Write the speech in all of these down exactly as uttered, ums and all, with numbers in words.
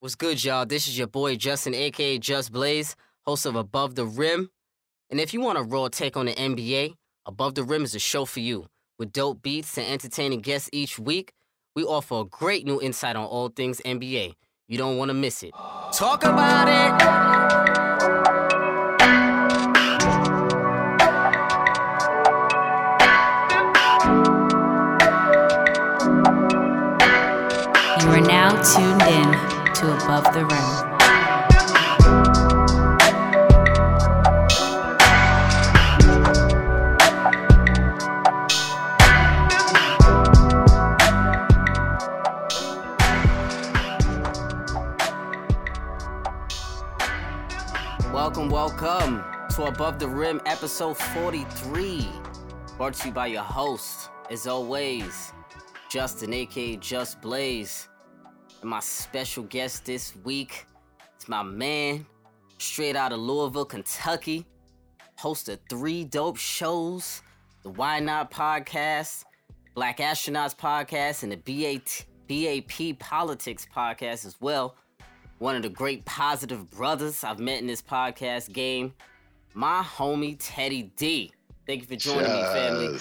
What's good, y'all? This is your boy Justin, aka Just Blaze, host of Above the Rim. And if you want a raw take on the N B A, Above the Rim is a show for you. With dope beats and entertaining guests each week, we offer a great new insight on all things N B A. You don't want to miss it. Talk about it! You are now tuned in to Above the Rim. Welcome, welcome to Above the Rim, episode forty-three. Brought to you by your host, as always, Justin, aka Just Blaze. And my special guest this week is my man, straight out of Louisville, Kentucky. Host of three dope shows, the Why Not Podcast, Black Astronauts Podcast, and the B A P Politics Podcast as well. One of the great positive brothers I've met in this podcast game, my homie Teddy D. Thank you for joining Just. me, family.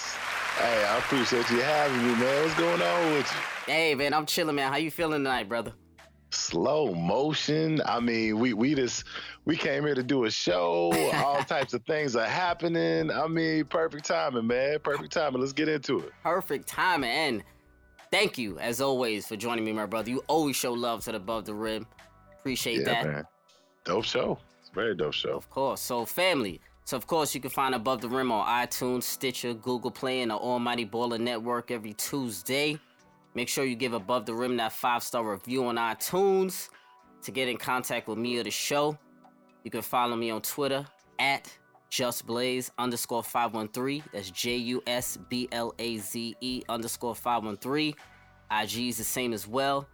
Hey, I appreciate you having me, man. What's going on with you? Hey, man, I'm chilling, man. How you feeling tonight, brother? Slow motion. I mean, we we just, we came here to do a show. All types of things are happening. I mean, perfect timing, man. Perfect timing. Let's get into it. Perfect timing. And thank you, as always, for joining me, my brother. You always show love to the Above the Rim. Appreciate yeah, that. Man. Dope show. It's a very dope show. Of course. So, family. So, of course, you can find Above the Rim on iTunes, Stitcher, Google Play, and the almighty Baller Network every Tuesday. Make sure you give Above the Rim that five-star review on iTunes to get in contact with me or the show. You can follow me on Twitter at justblaze underscore five one three. That's J U S B L A Z E underscore five one three. I G is the same as well.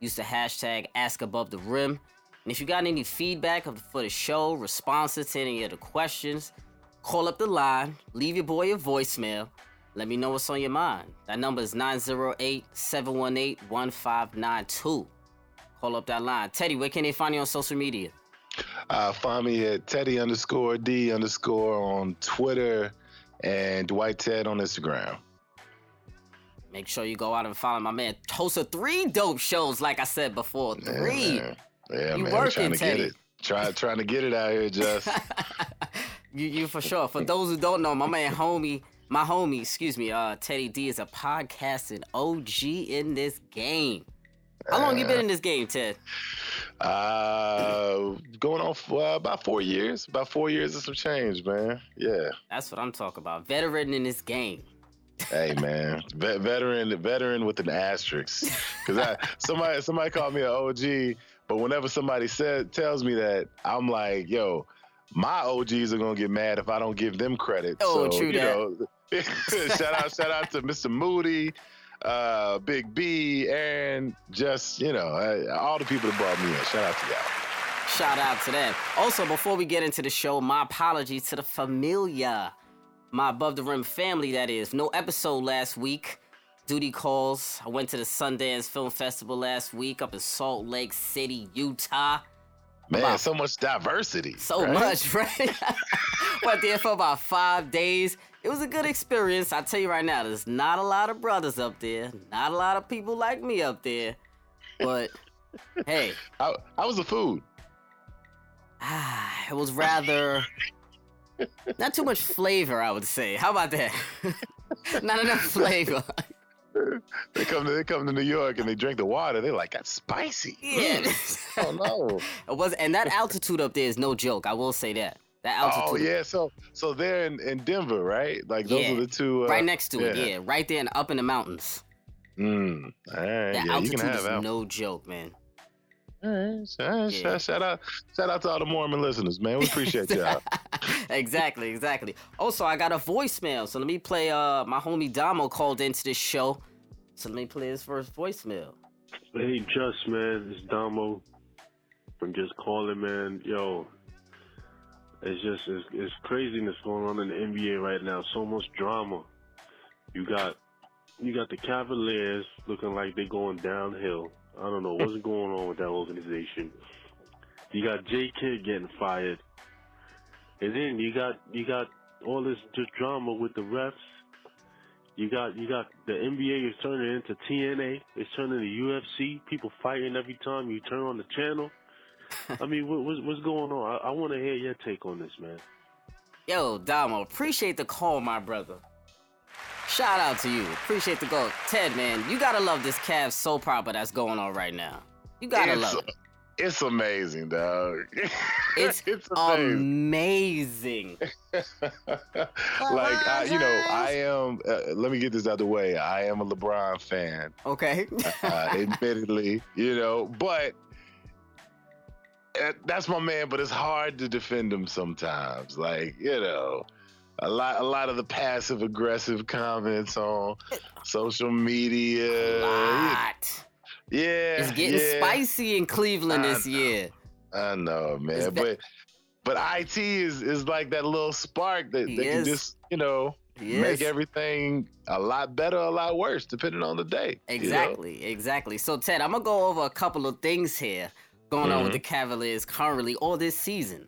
Use the hashtag AskAboveTheRim. And if you got any feedback for the show, responses to any of the questions, call up the line, leave your boy a voicemail. Let me know what's on your mind. That number is nine zero eight, seven one eight, one five nine two. Call up that line. Teddy, where can they find you on social media? Uh, find me at Teddy underscore D underscore on Twitter and Dwight Ted on Instagram. Make sure you go out and follow my man. Host of three dope shows, like I said before. Three. Yeah, yeah you man. Working, trying to Teddy. Get it. Try, trying to get it out here, Just. you, you for sure. For those who don't know, my man, homie, My homie, excuse me, uh, Teddy D is a podcasting O G in this game. How long uh, you been in this game, Ted? Uh, going on for, uh, about four years. About four years and some change, man. Yeah. That's what I'm talking about. Veteran in this game. Hey, man. Ve- veteran veteran with an asterisk. Because I somebody, somebody called me an O G, but whenever somebody said, tells me that, I'm like, yo, my O Gs are going to get mad if I don't give them credit. Oh, so, true you know, that. shout out shout out to Mister Moody, uh, Big B, and just, you know, uh, all the people that brought me in. Shout out to y'all. Shout out to them. Also, before we get into the show, my apologies to the familia, my Above the Rim family, that is. No episode last week. Duty calls. I went to the Sundance Film Festival last week up in Salt Lake City, Utah. Man, about, so much diversity. So right? much, right? Went there for about five days. It was a good experience. I tell you right now, there's not a lot of brothers up there. Not a lot of people like me up there. But, hey. How, how was the food? Ah, it was rather... not too much flavor, I would say. How about that? Not enough flavor. They come to they come to New York and they drink the water. They're like, that's spicy. Yeah. Oh no. It was, and that altitude up there is no joke. I will say that. That altitude. Oh yeah. So so they're in, in Denver, right? Like those yeah. are the two. Uh, right next to yeah. it. Yeah. Right there and up in the mountains. Mm. All right. That yeah, altitude you can have is out. No joke, man. All right. All right. Yeah. Shout out shout out to all the Mormon listeners, man. We appreciate y'all. Exactly, exactly. Also, I got a voicemail, so let me play. Uh, my homie Damo called into this show, so let me play his first voicemail. Hey, Just, man, it's Damo. I'm just calling, man. Yo, it's just it's, it's craziness going on in the N B A right now. So much drama. You got you got the Cavaliers looking like they're going downhill. I don't know what's going on with that organization. You got J. Kidd getting fired, and then you got you got all this just drama with the refs. You got you got the N B A is turning into T N A. It's turning to U F C. People fighting every time you turn on the channel. I mean, what, what's, what's going on? I, I want to hear your take on this, man. Yo, Damo, appreciate the call, my brother. Shout out to you. Appreciate the call. Ted, man, you got to love this Cavs soap opera that's going on right now. You got to love it. It's amazing, dog. It's, it's amazing. amazing. Like, I, you know, I am, uh, let me get this out of the way. I am a LeBron fan. Okay. uh, admittedly, you know, but uh, that's my man, but it's hard to defend him sometimes. Like, you know, a lot, a lot of the passive aggressive comments on social media. A lot. Yeah, it's getting yeah. spicy in Cleveland I this know. year. I know, man, that- but but I T is is like that little spark that, that can just, you know, he make is. everything a lot better, a lot worse, depending on the day. Exactly, you know? exactly. So Ted, I'm gonna go over a couple of things here going mm-hmm. on with the Cavaliers currently or this season.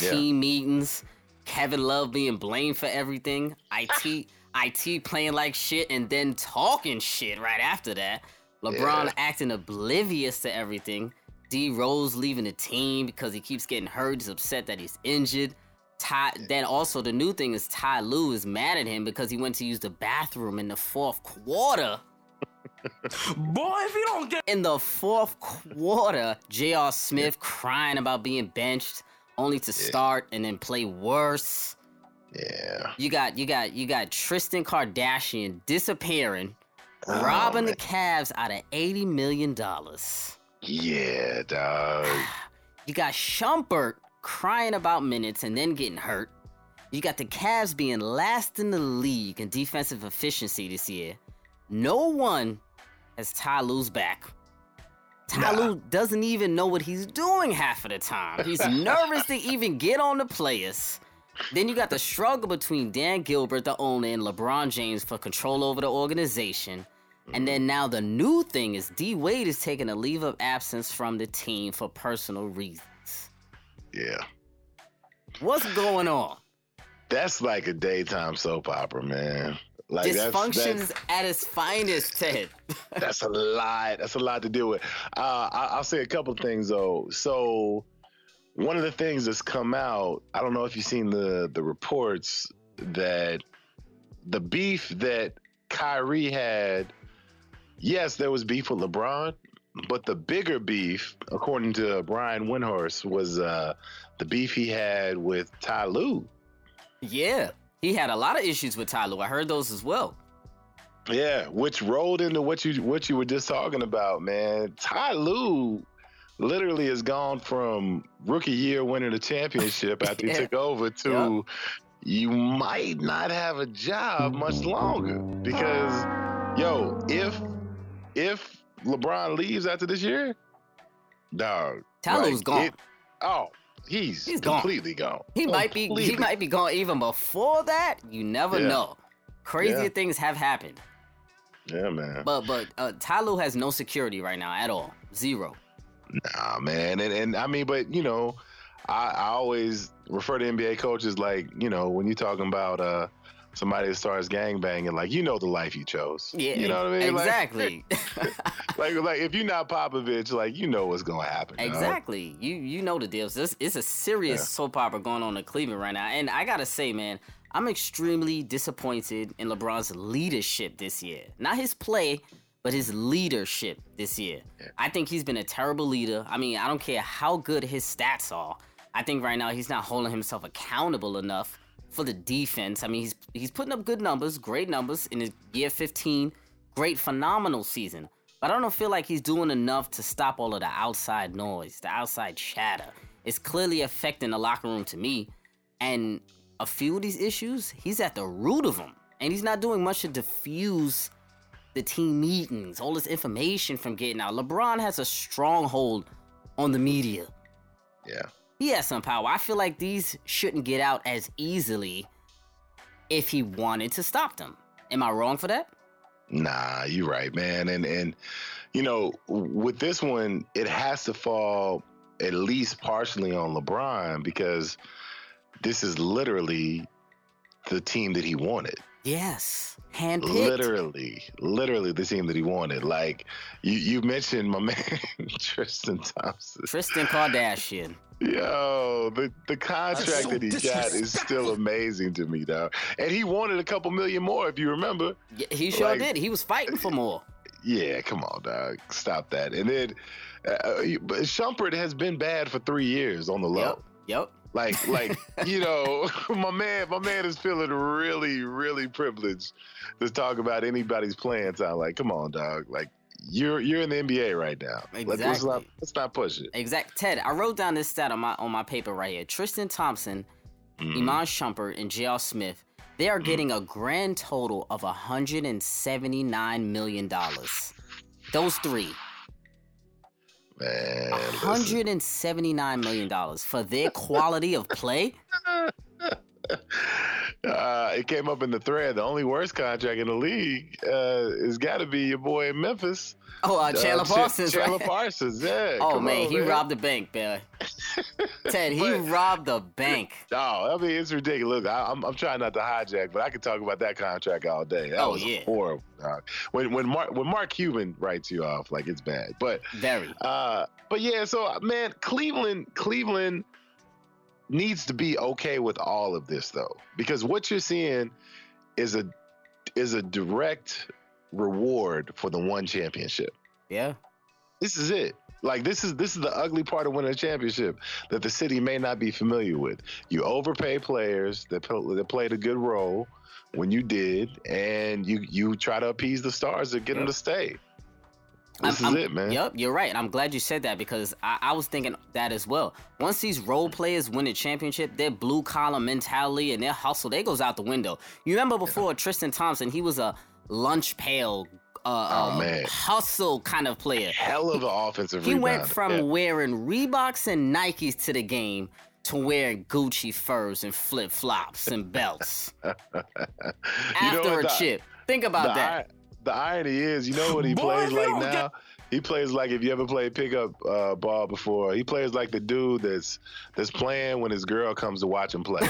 Yeah. Team meetings, Kevin Love being blamed for everything, I T I T playing like shit and then talking shit right after that. LeBron yeah. acting oblivious to everything. D-Rose leaving the team because he keeps getting hurt. He's upset that he's injured. Ty, yeah. Then also the new thing is Ty Lue is mad at him because he went to use the bathroom in the fourth quarter. Boy, if you don't get... In the fourth quarter, J R. Smith yeah. crying about being benched only to yeah. start and then play worse. Yeah. You got, you got, you got Tristan Kardashian disappearing. Robbing oh, the Cavs out of eighty million dollars. Yeah, dog. You got Schumpert crying about minutes and then getting hurt. You got the Cavs being last in the league in defensive efficiency this year. No one has Ty Lue's back. Ty nah. Lue doesn't even know what he's doing half of the time. He's nervous to even get on the players. Then you got the struggle between Dan Gilbert, the owner, and LeBron James for control over the organization. And then now the new thing is D-Wade is taking a leave of absence from the team for personal reasons. Yeah. What's going on? That's like a daytime soap opera, man. Like Dysfunctions that's, that's, at its finest, Ted. That's a lot. That's a lot to deal with. Uh, I, I'll say a couple things, though. So... One of the things that's come out, I don't know if you've seen the the reports, that the beef that Kyrie had, yes, there was beef with LeBron, but the bigger beef, according to Brian Windhorst, was uh, the beef he had with Ty Lue. Yeah, he had a lot of issues with Ty Lue. I heard those as well. Yeah, which rolled into what you what you were just talking about, man. Ty Lue... literally has gone from rookie year winning the championship after yeah. he took over to yep. you might not have a job much longer because, yo, if if LeBron leaves after this year, dog, Tyler's like, gone. It, oh, he's, he's completely gone. gone. He completely. might be he might be gone even before that. You never yeah. know. Crazier yeah. things have happened. Yeah, man. But but uh, Ty Lue has no security right now at all. Zero. Nah, man. And, and I mean, but, you know, I, I always refer to N B A coaches like, you know, when you're talking about uh, somebody that starts gangbanging, like, you know the life you chose. Yeah, you know what I mean? Exactly. Like, like, like if you're not Popovich, like, you know what's going to happen. Exactly. Right? You you know the deal. It's, it's a serious yeah. soap opera going on in Cleveland right now. And I got to say, man, I'm extremely disappointed in LeBron's leadership this year. Not his play, but his leadership this year. Yeah. I think he's been a terrible leader. I mean, I don't care how good his stats are. I think right now he's not holding himself accountable enough for the defense. I mean, he's he's putting up good numbers, great numbers in his year fifteen, great, phenomenal season. But I don't feel like he's doing enough to stop all of the outside noise, the outside chatter. It's clearly affecting the locker room to me. And a few of these issues, he's at the root of them. And he's not doing much to diffuse the team meetings, all this information from getting out. LeBron has a stronghold on the media. Yeah. He has some power. I feel like these shouldn't get out as easily if he wanted to stop them. Am I wrong for that? Nah, you're right, man. And, and you know, with this one, it has to fall at least partially on LeBron, because this is literally the team that he wanted. Yes. Handpicked. Literally, literally the team that he wanted. Like, you, you mentioned my man, Tristan Thompson. Tristan Kardashian. Yo, the, the contract so that he got is still amazing to me, dog. And he wanted a couple million more, if you remember. Yeah, he sure like, did. He was fighting for more. Yeah, come on, dog. Stop that. And then uh, Schumpert has been bad for three years on the low. Yep, yep. Like, like you know, my man, my man is feeling really, really privileged to talk about anybody's playing time. Like, come on, dog. Like, you're you're in the N B A right now. Exactly. Like, let's not let's not push it. Exact. Ted, I wrote down this stat on my on my paper right here. Tristan Thompson, mm-hmm. Iman Shumpert, and J L. Smith. They are getting mm-hmm. a grand total of one hundred seventy-nine million dollars. Those three. Man, one hundred seventy-nine million dollars for their quality of play. Uh, it came up in the thread. The only worst contract in the league uh, has got to be your boy in Memphis. Oh, uh, Chandler uh, Parsons. Ch- Chandler right? Parsons, yeah. Oh, man, on, he man. robbed the bank, man. Ted, he but, robbed the bank. Oh, I mean, it's ridiculous. Look, I, I'm, I'm trying not to hijack, but I could talk about that contract all day. That oh, was yeah. horrible. Uh, when when Mark when Mark Cuban writes you off, like, it's bad. But very. Uh, but yeah, so man, Cleveland, Cleveland. needs to be okay with all of this, though, because what you're seeing is a is a direct reward for the one championship. Yeah, this is it. Like, this is this is the ugly part of winning a championship that the city may not be familiar with. You overpay players that that played a good role when you did, and you you try to appease the stars that get yep. them to stay. This I'm, is I'm, it, man. Yep, you're right. And I'm glad you said that, because I, I was thinking that as well. Once these role players win a championship, their blue-collar mentality and their hustle, they goes out the window. You remember before yeah. Tristan Thompson, he was a lunch pail, uh, oh, man. hustle kind of player. Hell of an offensive he rebounder. He went from yeah. wearing Reeboks and Nikes to the game to wearing Gucci furs and flip-flops and belts after a the, chip. Think about that. I, The irony is, you know what he Boy, plays like now? Get- he plays like, if you ever played pickup uh, ball before, he plays like the dude that's that's playing when his girl comes to watch him play.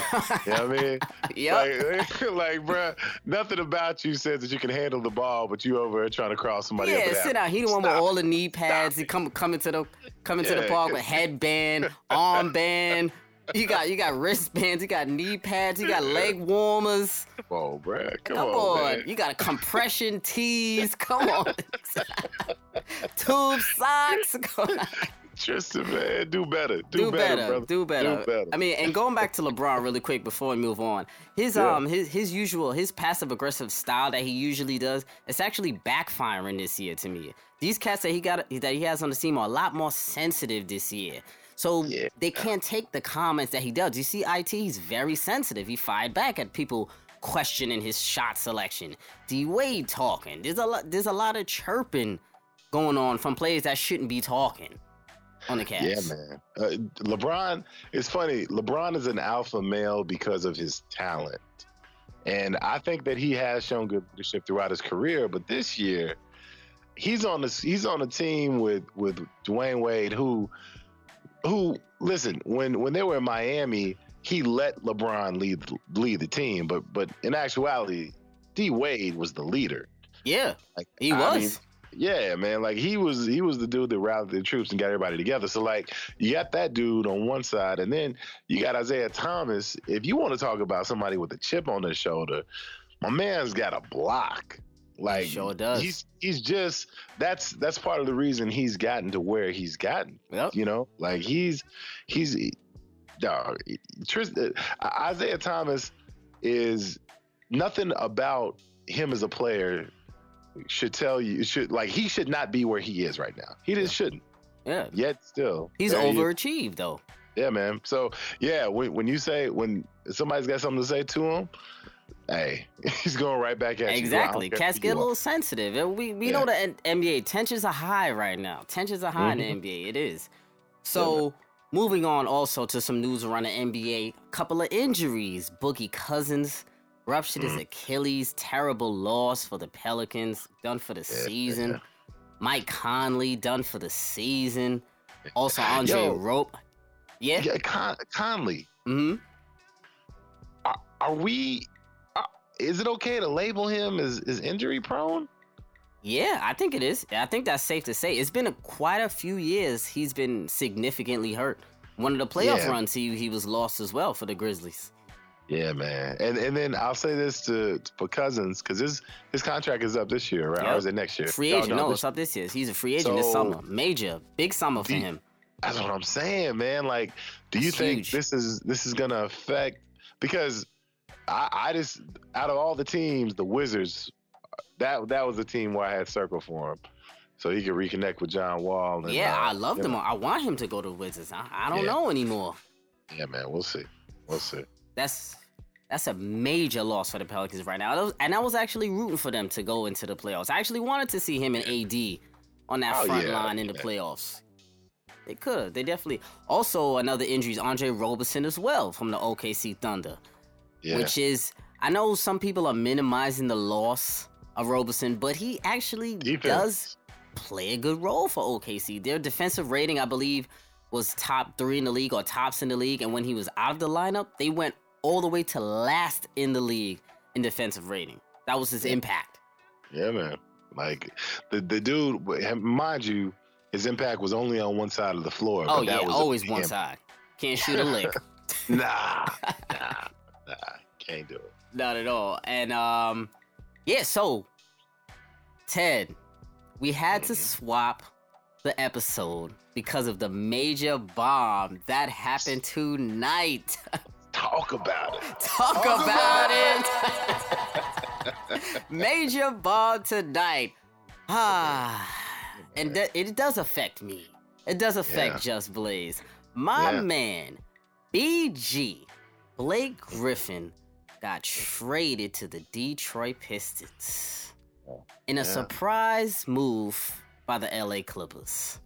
You know what I mean? Yeah. Like, like, bro, nothing about you says that you can handle the ball, but you over there trying to cross somebody yeah, up. Yeah, sit down. He the one with all the knee pads. He come coming to the coming yeah. to the ball with headband, armband. You got you got wristbands, you got knee pads, you got leg warmers. Come on, bro. Come, come on, man. You got a compression tees. Come on. Tube socks. Tristan, man, do better. Do, do better, better brother. Do better. Do better. I mean, and going back to LeBron really quick before we move on, his yeah. um his his usual his passive aggressive style that he usually does, it's actually backfiring this year to me. These cats that he got that he has on the team are a lot more sensitive this year. So yeah. they can't take the comments that he does. You see, I T, he's very sensitive. He fired back at people questioning his shot selection. D-Wade talking. There's a lot. There's a lot of chirping going on from players that shouldn't be talking on the Cavs. Yeah, man. Uh, LeBron. It's funny. LeBron is an alpha male because of his talent, and I think that he has shown good leadership throughout his career. But this year, he's on this. He's on a team with with Dwayne Wade, who. Who listen when when they were in Miami, he let LeBron lead lead the team, but but in actuality, D Wade was the leader. Yeah, like, he I was. Mean, yeah, man, like he was he was the dude that rallied the troops and got everybody together. So like you got that dude on one side, and then you got Isaiah Thomas. If you want to talk about somebody with a chip on their shoulder, my man's got a block. Like he sure does. He's he's just that's that's part of the reason he's gotten to where he's gotten. Yep. You know, like he's he's dog. Tristan, Isaiah Thomas is nothing about him as a player should tell you should like he should not be where he is right now. He just shouldn't. Yeah. Yet still, he's overachieved is. though. Yeah, man. So yeah, when when you say when somebody's got something to say to him. Hey, he's going right back at you. Exactly. Cats get a little sensitive. We we yeah. know the N B A tensions are high right now. Tensions are high mm-hmm. in the N B A. It is. So yeah. moving on also to some news around the N B A. Couple of injuries. Boogie Cousins Ruptured mm. his Achilles. Terrible loss for the Pelicans. Done for the yeah, season. Yeah. Mike Conley, done for the season. Also, Andre Yo, Rope. Yeah? yeah Con- Conley. Mm-hmm. Are, are we... Are, is it okay to label him as, as injury prone? Yeah, I think it is. I think that's safe to say. It's been a, quite a few years he's been significantly hurt. One of the playoff yeah. runs, he, he was lost as well for the Grizzlies. Yeah, man. And and then I'll say this to, to for Cousins, because his, his contract is up this year, right? Yep. Or is it next year? Free agent. No, no, it's up this year. He's a free agent so, this summer. Major. Big summer for you, him. That's what I'm saying, man. Like, do that's you think huge. this is this is going to affect? Because I, I just, out of all the teams, the Wizards, that that was the team where I had circle for him. So he could reconnect with John Wall. And, yeah, uh, I love them. Know. I want him to go to the Wizards. I, I don't yeah. know anymore. Yeah, man. We'll see. We'll see. That's that's a major loss for the Pelicans right now. And I was actually rooting for them to go into the playoffs. I actually wanted to see him and A D on that oh, front yeah, line in the yeah. playoffs. They could. They definitely. Also, another injury is Andre Robeson as well from the O K C Thunder. Yeah. Which is, I know some people are minimizing the loss of Robeson, but he actually Defense. does play a good role for O K C. Their defensive rating, I believe, was top three in the league or tops in the league. And when he was out of the lineup, they went all the way to last in the league in defensive rating. That was his impact. Yeah, man. Like, the, the dude, mind you, his impact was only on one side of the floor. Oh, but that yeah, was always one side. Can't shoot a lick. nah, nah, nah. Can't do it. Not at all. And, um, yeah, so, Ted, we had to swap the episode because of the major bomb that happened tonight. Talk about it. Talk, Talk about, about it. it. Major bomb tonight. Ah, and th- it does affect me. It does affect yeah. Just Blaze. My yeah. man, B G, Blake Griffin, got traded to the Detroit Pistons in a yeah. surprise move by the L A Clippers.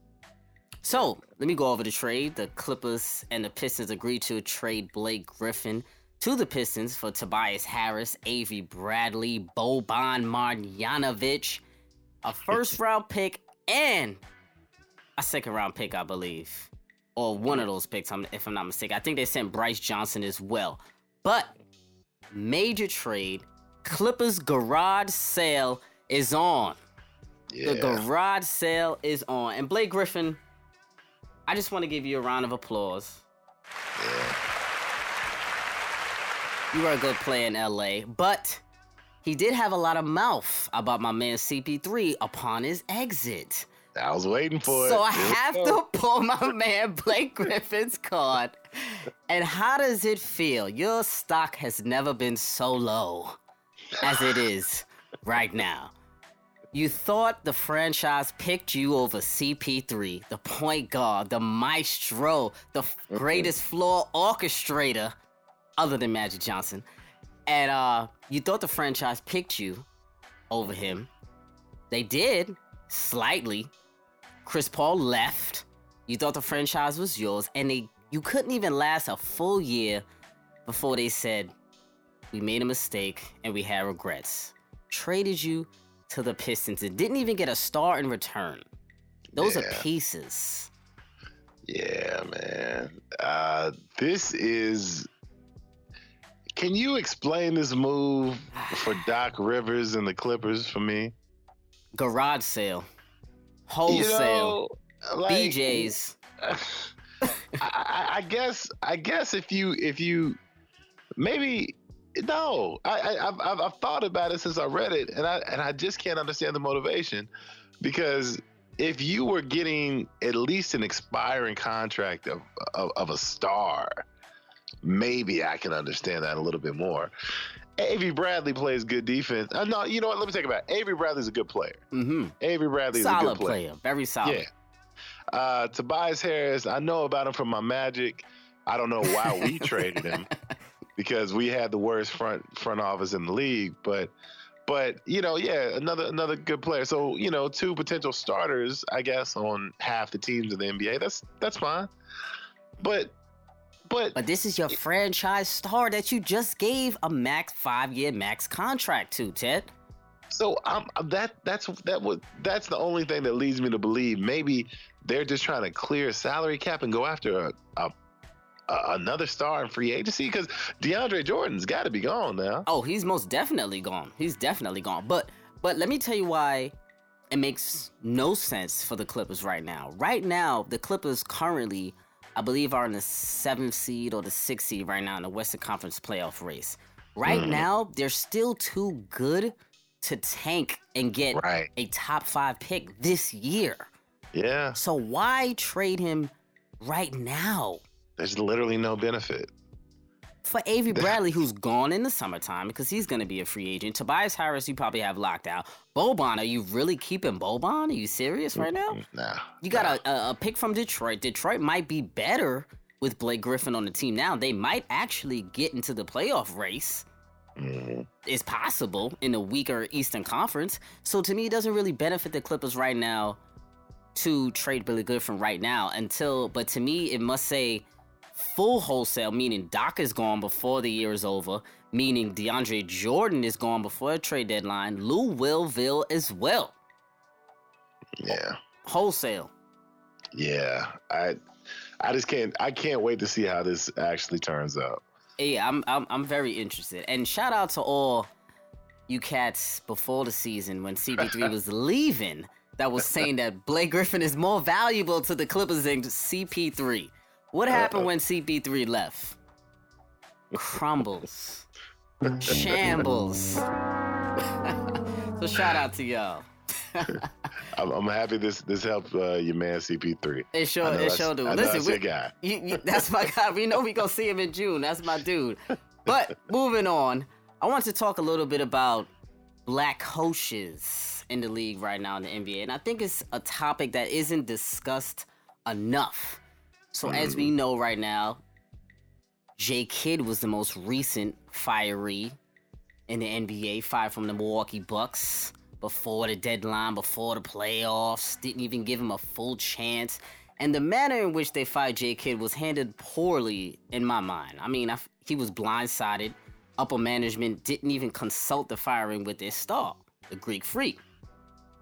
So, let me go over the trade. The Clippers and the Pistons agreed to trade Blake Griffin to the Pistons for Tobias Harris, Avery Bradley, Boban Marjanovic, a first-round pick, and a second-round pick, I believe. Or one of those picks, if I'm not mistaken. I think they sent Bryce Johnson as well. But, major trade. Clippers garage sale is on. Yeah. The garage sale is on. And Blake Griffin, I just want to give you a round of applause. Yeah. You were a good player in L A, but he did have a lot of mouth about my man C P three upon his exit. I was waiting for it. So I have to pull my man Blake Griffin's card. And how does it feel? Your stock has never been so low as it is right now. You thought the franchise picked you over C P three, the point guard, the maestro, the greatest floor orchestrator, other than Magic Johnson. And uh, you thought the franchise picked you over him. They did, slightly. Chris Paul left. You thought the franchise was yours. And they you couldn't even last a full year before they said, we made a mistake and we had regrets. Traded you to the Pistons. It didn't even get a star in return. Those yeah. are pieces. Yeah, man. Uh, this is... Can you explain this move for Doc Rivers and the Clippers for me? Garage sale. Wholesale. You know, like, B J's. I, I guess I guess if you... if you maybe... No, I, I, I've, I've thought about it since I read it, and I and I just can't understand the motivation. Because if you were getting at least an expiring contract of, of, of a star, maybe I can understand that a little bit more. Avery Bradley plays good defense. Uh, no, you know what? Let me take it back. Avery Bradley's a good player. Mm-hmm. Avery Bradley's a good player. player. Very solid. Yeah. Uh, Tobias Harris, I know about him from my Magic. I don't know why we traded him. Because we had the worst front front office in the league, but but you know, yeah, another another good player. So you know, two potential starters, I guess, on half the teams in the N B A. That's that's fine. But But but this is your it, franchise star that you just gave a max five-year max contract to, Ted. So I'm that that's that was that's the only thing that leads me to believe maybe they're just trying to clear salary cap and go after a, a, a another star in free agency, because DeAndre Jordan's got to be gone now. Oh, he's most definitely gone. He's definitely gone. But but let me tell you why it makes no sense for the Clippers right now. Right now, the Clippers currently, I believe, are in the seventh seed or the sixth seed right now in the Western Conference playoff race. Right mm. now, they're still too good to tank and get right. a top five pick this year. Yeah. So why trade him right now? There's literally no benefit. For Avery Bradley, who's gone in the summertime because he's going to be a free agent. Tobias Harris, you probably have locked out. Boban, are you really keeping Boban? Are you serious right now? Nah. You got nah. a, a pick from Detroit. Detroit might be better with Blake Griffin on the team now. They might actually get into the playoff race. Mm-hmm. It's possible in a weaker Eastern Conference. So to me, it doesn't really benefit the Clippers right now to trade Blake Griffin right now until, but to me, it must say full wholesale, meaning Doc is gone before the year is over, meaning DeAndre Jordan is gone before a trade deadline, Louisville as well. Yeah. Wholesale. Yeah. I I just can't I can't wait to see how this actually turns out. Yeah, I'm I'm I'm very interested. And shout out to all you cats before the season when C P three was leaving that was saying that Blake Griffin is more valuable to the Clippers than C P three. What happened when C P three left? Crumbles. Shambles. So shout out to y'all. I'm, I'm happy this this helped uh, your man C P three. It sure, it sure do. Listen, that's we, your guy. You, you, that's my guy. We know we gonna see him in June. That's my dude. But moving on, I want to talk a little bit about black coaches in the league right now in the N B A, and I think it's a topic that isn't discussed enough. So mm. as we know right now, Jay Kidd was the most recent firee in the N B A, fired from the Milwaukee Bucks before the deadline, before the playoffs, didn't even give him a full chance. And the manner in which they fired Jay Kidd was handled poorly in my mind. I mean, I, he was blindsided. Upper management didn't even consult the firing with their star, the Greek Freak,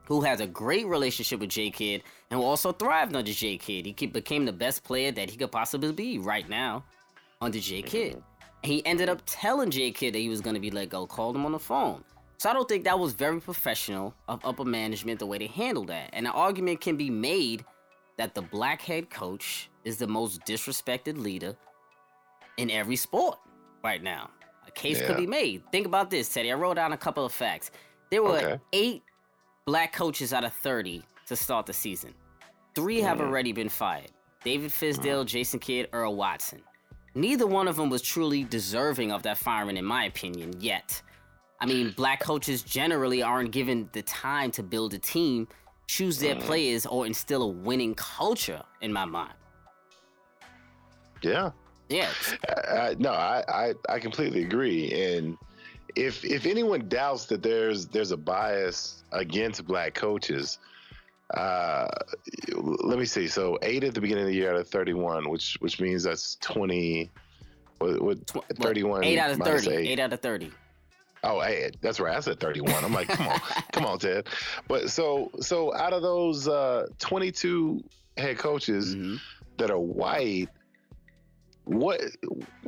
who has a great relationship with Jay Kidd and who also thrived under Jay Kidd. He became the best player that he could possibly be right now under Jay Kidd. And he ended up telling Jay Kidd that he was going to be let go, called him on the phone. So I don't think that was very professional of upper management the way they handled that. And an argument can be made that the black head coach is the most disrespected leader in every sport right now. A case yeah. could be made. Think about this, Teddy. I wrote down a couple of facts. There were okay. eight black coaches out of thirty to start the season. Three have already been fired. David Fizdale, Jason Kidd, Earl Watson. Neither one of them was truly deserving of that firing, in my opinion, yet. I mean, black coaches generally aren't given the time to build a team, choose their players, or instill a winning culture, in my mind. Yeah. Yeah. Uh, no, I, I, I completely agree. And If if anyone doubts that there's there's a bias against black coaches, uh, let me see. So eight at the beginning of the year out of thirty-one, which which means that's twenty. What, what thirty-one? Eight out of thirty. Eight. eight out of thirty. Oh, eight. That's right. I said thirty-one. I'm like, come on, come on, Ted. But so so out of those uh, twenty-two head coaches mm-hmm. that are white. What,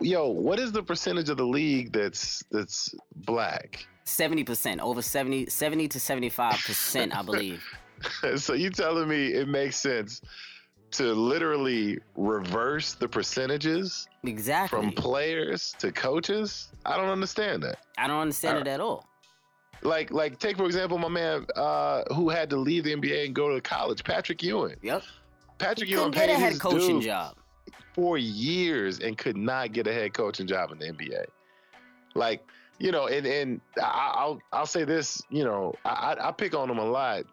yo? What is the percentage of the league that's that's black? Seventy percent, over seventy, seventy to seventy-five percent, I believe. So you telling me it makes sense to literally reverse the percentages exactly from players to coaches? I don't understand that. I don't understand I, it at all. Like, like take for example my man uh, who had to leave the N B A and go to college, Patrick Ewing. Yep. Patrick he Ewing paid get a head his coaching dues. job. For years and could not get a head coaching job in the N B A. Like, you know, and, and I'll I'll say this, you know, I, I pick on him a lot,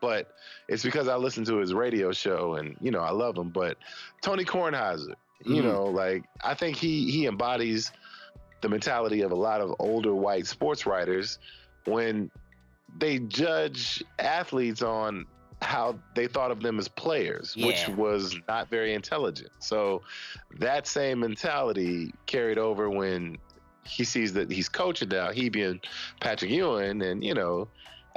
but it's because I listen to his radio show and, you know, I love him. But Tony Kornheiser, you mm-hmm. know, like, I think he, he embodies the mentality of a lot of older white sports writers when they judge athletes on how they thought of them as players, yeah. which was not very intelligent. So that same mentality carried over when he sees that he's coaching now, he being Patrick Ewing. And, you know,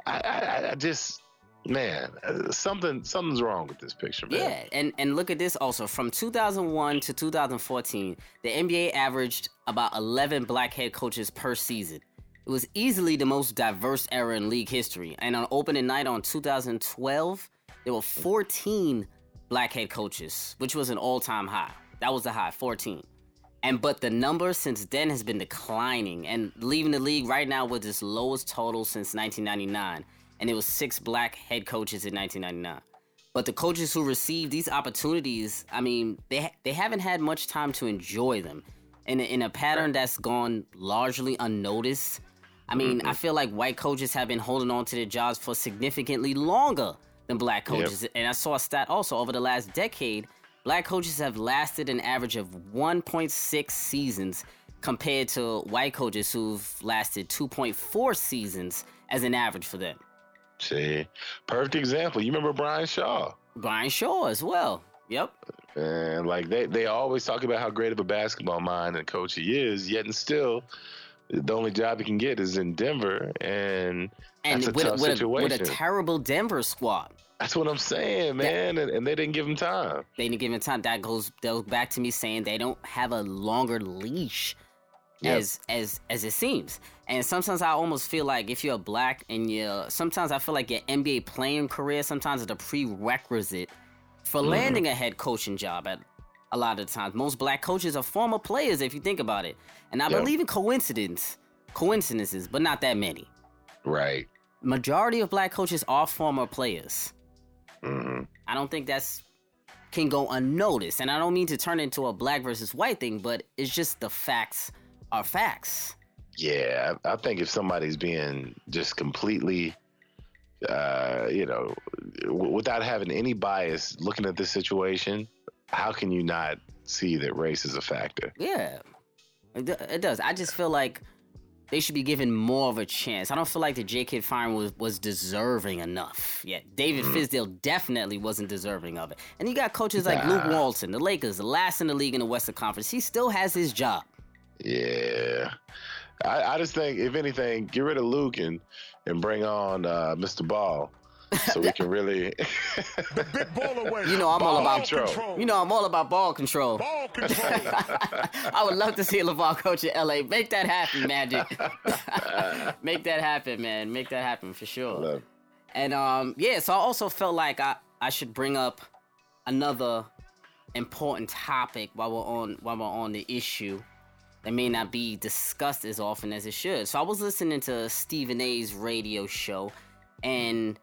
I, I, I just... Man, something something's wrong with this picture, man. Yeah, and, and look at this also. From two thousand one to two thousand fourteen, the N B A averaged about eleven black head coaches per season. It was easily the most diverse era in league history. And on opening night on two thousand twelve, there were fourteen black head coaches, which was an all-time high. That was the high, fourteen. And but the number since then has been declining and leaving the league right now with its lowest total since nineteen ninety-nine. And it was six black head coaches in nineteen ninety-nine. But the coaches who received these opportunities, I mean, they ha- they haven't had much time to enjoy them in a, in a pattern that's gone largely unnoticed. I mean, mm-hmm. I feel like white coaches have been holding on to their jobs for significantly longer than black coaches. Yep. And I saw a stat also over the last decade, black coaches have lasted an average of one point six seasons compared to white coaches who've lasted two point four seasons as an average for them. See, perfect example. You remember Brian Shaw? Brian Shaw as well. Yep. And like they, they always talk about how great of a basketball mind and coach he is, yet and still, the only job he can get is in Denver, and, and that's a with, tough with situation. A, with a terrible Denver squad. That's what I'm saying, man. That, and, and they didn't give him time. They didn't give him time. That goes, that goes back to me saying they don't have a longer leash. Yep. As as as it seems. And sometimes I almost feel like if you're black and you're... Sometimes I feel like your N B A playing career sometimes is a prerequisite for mm-hmm. landing a head coaching job at a lot of the times. Most black coaches are former players if you think about it. And I yep. believe in coincidence, coincidences, but not that many. Right. Majority of black coaches are former players. Mm-hmm. I don't think that's... can go unnoticed. And I don't mean to turn it into a black versus white thing, but it's just the facts... are facts. Yeah, I think if somebody's being just completely, uh, you know, w- without having any bias, looking at this situation, how can you not see that race is a factor? Yeah, it, d- it does. I just feel like they should be given more of a chance. I don't feel like the J. Kidd firing was, was deserving enough yet. David mm-hmm. Fizdale definitely wasn't deserving of it. And you got coaches like nah. Luke Walton, the Lakers, the last in the league in the Western Conference. He still has his job. Yeah, I, I just think if anything, get rid of Luke and, and bring on uh, Mister Ball, so we can really. The big ball away. You know I'm ball all about control. You know I'm all about ball control. Ball control. I would love to see a LaVar coach in L A. Make that happen, Magic. Make that happen, man. Make that happen for sure. Love. And um, yeah. So I also felt like I, I should bring up another important topic while we're on while we're on the issue. That may not be discussed as often as it should. So I was listening to Stephen A.'s radio show, and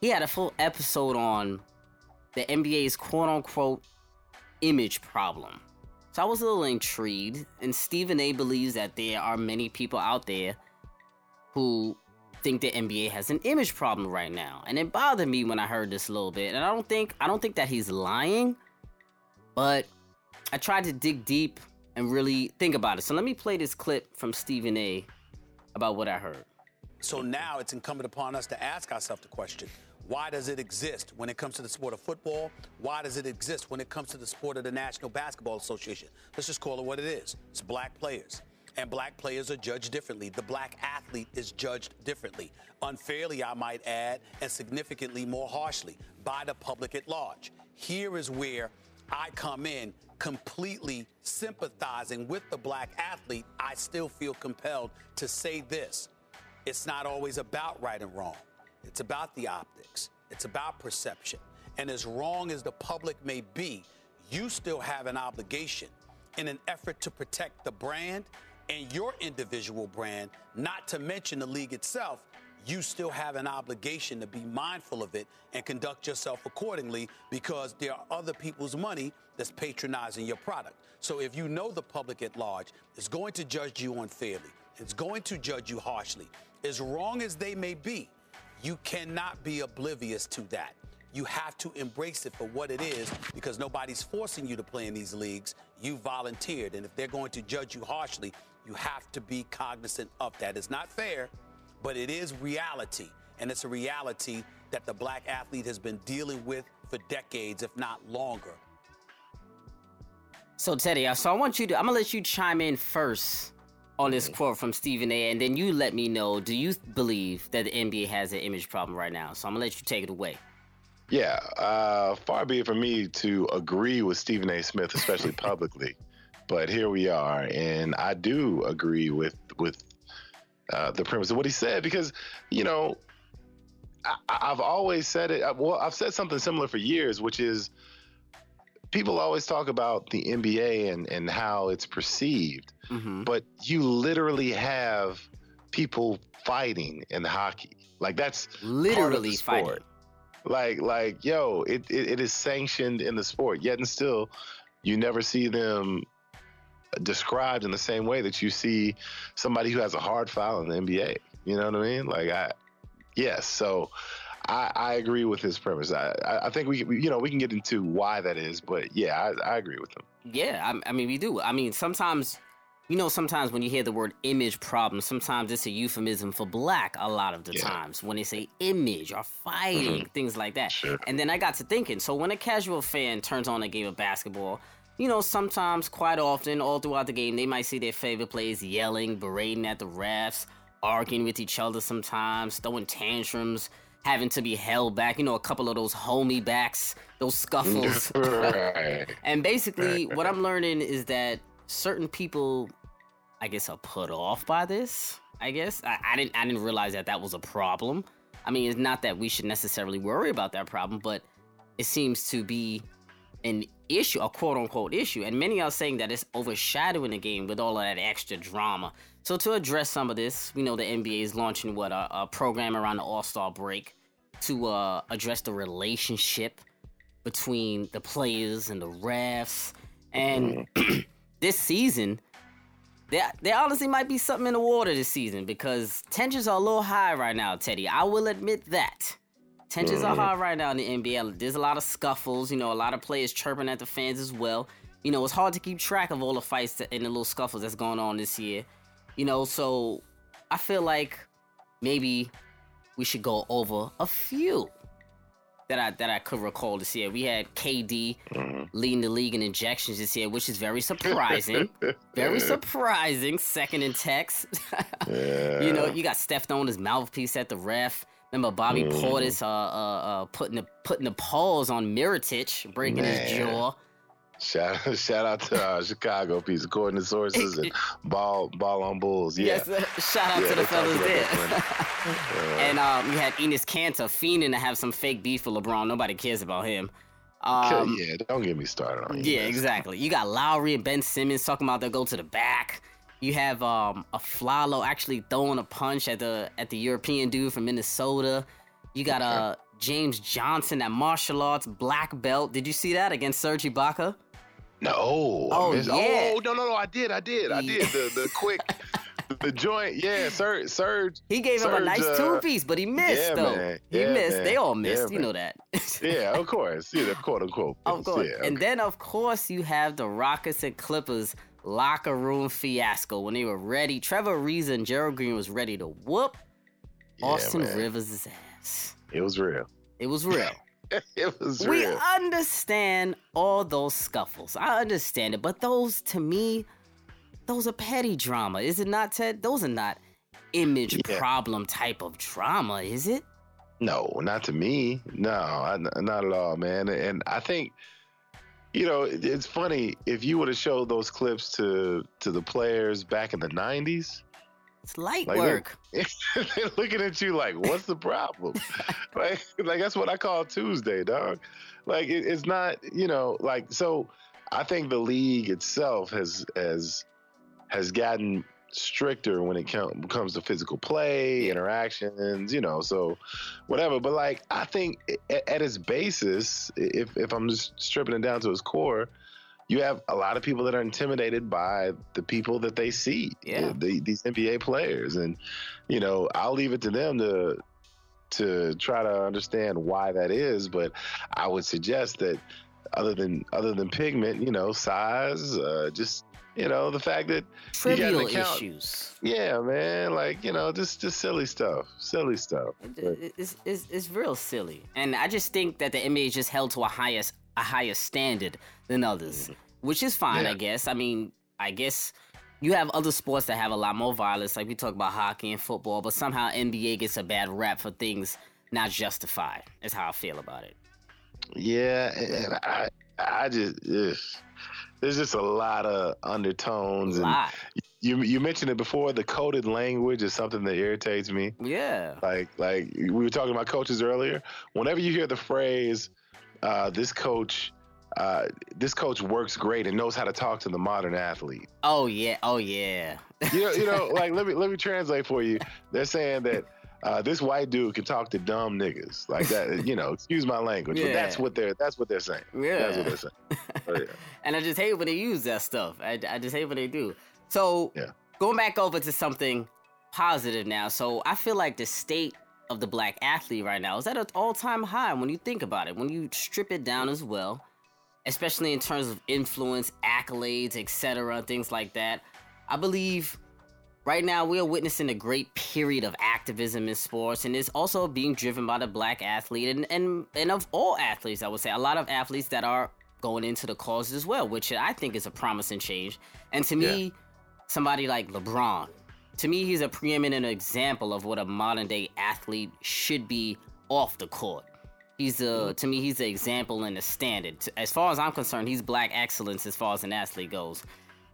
he had a full episode on the N B A's quote-unquote image problem. So I was a little intrigued, and Stephen A. believes that there are many people out there who think the N B A has an image problem right now. And it bothered me when I heard this a little bit, and I don't think I don't think that he's lying, but I tried to dig deep and really think about it. So let me play this clip from Stephen A. about what I heard. So now it's incumbent upon us to ask ourselves the question, why does it exist when it comes to the sport of football? Why does it exist when it comes to the sport of the National Basketball Association? Let's just call it what it is. It's black players. And black players are judged differently. The black athlete is judged differently. Unfairly, I might add, and significantly more harshly by the public at large. Here is where I come in completely sympathizing with the black athlete. I still feel compelled to say this. It's not always about right and wrong. It's about the optics. It's about perception. And as wrong as the public may be, you still have an obligation in an effort to protect the brand and your individual brand, not to mention the league itself. You still have an obligation to be mindful of it and conduct yourself accordingly, because there are other people's money that's patronizing your product. So if you know the public at large is going to judge you unfairly, it's going to judge you harshly, as wrong as they may be, you cannot be oblivious to that. You have to embrace it for what it is, because nobody's forcing you to play in these leagues. You volunteered, and if they're going to judge you harshly, you have to be cognizant of that. It's not fair. But it is reality, and it's a reality that the black athlete has been dealing with for decades, if not longer. So, Teddy, so I want you to, I'm going to let you chime in first on this quote from Stephen A. And then you let me know, do you believe that the N B A has an image problem right now? So I'm going to let you take it away. Yeah, uh, far be it from me to agree with Stephen A. Smith, especially publicly. But here we are. And I do agree with, with uh, the premise of what he said, because, you know, I, I've always said it. Well, I've said something similar for years, which is, people always talk about the N B A and, and how it's perceived, mm-hmm. but you literally have people fighting in hockey. Like, that's literally fighting. Like, like, yo, it, it, it is sanctioned in the sport, yet and still you never see them described in the same way that you see somebody who has a hard foul in the N B A. You know what I mean? Like, I, yes, so... I, I agree with his premise. I, I think we, we, you know, we can get into why that is, but yeah, I, I agree with him. Yeah, I, I mean, we do. I mean, sometimes, you know, sometimes when you hear the word image problem, sometimes it's a euphemism for black a lot of the yeah. times when they say image or fighting, mm-hmm. things like that. Sure. And then I got to thinking, so when a casual fan turns on a game of basketball, you know, sometimes, quite often, all throughout the game, they might see their favorite players yelling, berating at the refs, arguing with each other sometimes, throwing tantrums, having to be held back, you know, a couple of those homie backs, those scuffles. Right. And basically, what I'm learning is that certain people, I guess, are put off by this, I guess. I, I didn't I didn't realize that that was a problem. I mean, it's not that we should necessarily worry about that problem, but it seems to be an issue, a quote-unquote issue. And many are saying that it's overshadowing the game with all of that extra drama. So to address some of this, we know the N B A is launching what a, a program around the All-Star break to uh, address the relationship between the players and the refs. And this season, there, there honestly might be something in the water this season, because tensions are a little high right now, Teddy. I will admit that. Tensions are high right now in the N B A. There's a lot of scuffles, you know, a lot of players chirping at the fans as well. You know, it's hard to keep track of all the fights that, and the little scuffles that's going on this year. You know, so I feel like maybe we should go over a few that I that I could recall this year. We had K D mm-hmm. leading the league in injections this year, which is very surprising. Very surprising. Second in text. Yeah. You know, you got Steph throwing his mouthpiece at the ref. Remember Bobby mm. Portis uh, uh, uh, putting the putting the paws on Mirotić, breaking Man. his jaw. Shout, shout out to uh, Chicago piece, according to sources, and ball ball on Bulls. Yeah. Yes, uh, shout out yeah, to the fellas there. uh, and um, you had Enes Kanter fiending to have some fake beef with LeBron. Nobody cares about him. Um, yeah, don't get me started on him. Yeah, guys. Exactly. You got Lowry and Ben Simmons talking about they'll go to the back. You have um, a Flalo actually throwing a punch at the at the European dude from Minnesota. You got uh, James Johnson at martial arts black belt. Did you see that against Serge Ibaka? No. Oh, yeah. Oh, no, no, no. I did. I did. I did. The the quick, the joint. Yeah, Serge. Serge he gave Serge, him a nice uh, two-piece, but he missed, yeah, though. Man. He yeah, missed. Man. They all missed. Yeah, you man. know that. Yeah, of course. Yeah, quote, unquote. Of course. Yeah, okay. And then, of course, you have the Rockets and Clippers locker room fiasco when they were ready. Trevor Ariza and Gerald Green was ready to whoop yeah, Austin man. Rivers' ass. It was real. It was real. It was we real. We understand all those scuffles. I understand it, but those, to me, those are petty drama. Is it not, Ted? Those are not image yeah. problem type of drama, is it? No, not to me. No, I, not at all, man. And I think, you know, it's funny, if you would have showed those clips to to the players back in the nineties. It's light like work. They're, they're looking at you like, what's the problem? like, like, that's what I call Tuesday, dog. Like, it, it's not, you know, like, so I think the league itself has has has gotten stricter when it com- comes to physical play, interactions, you know, so whatever. But like, I think at, at its basis, if, if I'm just stripping it down to its core, you have a lot of people that are intimidated by the people that they see, yeah. the, these N B A players. And, you know, I'll leave it to them to to try to understand why that is. But I would suggest that other than other than pigment, you know, size, uh, just, you know, the fact that trivial issues. Yeah, man. Like, you know, just just silly stuff. Silly stuff. It's, it's, it's real silly. And I just think that the N B A is just held to a higher, a higher standard than others, mm-hmm. which is fine, yeah. I guess. I mean, I guess you have other sports that have a lot more violence. Like we talk about hockey and football, but somehow N B A gets a bad rap for things not justified. That's how I feel about it. Yeah, and I, I just ugh. There's just a lot of undertones, a lot. And you you mentioned it before. The coded language is something that irritates me. Yeah, like like we were talking about coaches earlier. Whenever you hear the phrase, uh, "This coach, uh, this coach works great and knows how to talk to the modern athlete." Oh yeah, oh yeah. You know, you know, like let me let me translate for you. They're saying that. Uh, this white dude can talk to dumb niggas like that. You know, excuse my language, yeah. but that's what they're that's what they're saying. Yeah, that's what they're saying. So, yeah. And I just hate when they use that stuff. I, I just hate when they do. So yeah. Going back over to something positive now. So I feel like the state of the black athlete right now is at an all-time high when you think about it. When you strip it down as well, especially in terms of influence, accolades, et cetera, things like that. I believe. Right now, we are witnessing a great period of activism in sports, and it's also being driven by the black athlete, and, and, and of all athletes, I would say, a lot of athletes that are going into the cause as well, which I think is a promising change. And to me, yeah. somebody like LeBron, to me, he's a preeminent example of what a modern-day athlete should be off the court. He's a, to me, he's the example and the standard. As far as I'm concerned, he's black excellence as far as an athlete goes.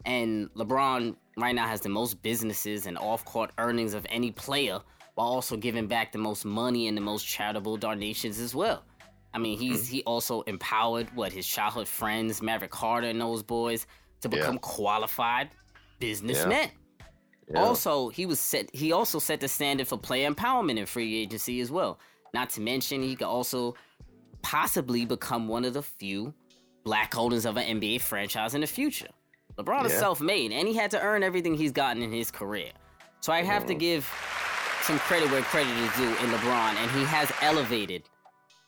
And LeBron right now has the most businesses and off-court earnings of any player, while also giving back the most money and the most charitable donations as well. I mean, he's he also empowered, what, his childhood friends, Maverick Carter and those boys, to become yeah. qualified businessmen. Yeah. Yeah. Also, he was set. He also set the standard for player empowerment in free agency as well. Not to mention, he could also possibly become one of the few black owners of an N B A franchise in the future. LeBron yeah. is self-made, and he had to earn everything he's gotten in his career. So I have mm. to give some credit where credit is due in LeBron, and he has elevated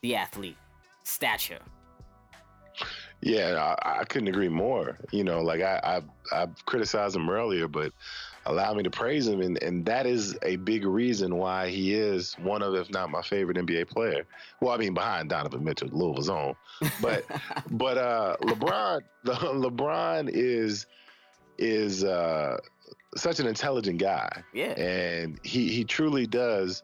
the athlete stature. Yeah, I, I couldn't agree more. You know, like I, I I criticized him earlier, but allow me to praise him, and, and that is a big reason why he is one of, if not my favorite N B A player. Well, I mean, behind Donovan Mitchell, Louisville's own. But but uh, LeBron, the, LeBron is is uh, such an intelligent guy, yeah, and he he truly does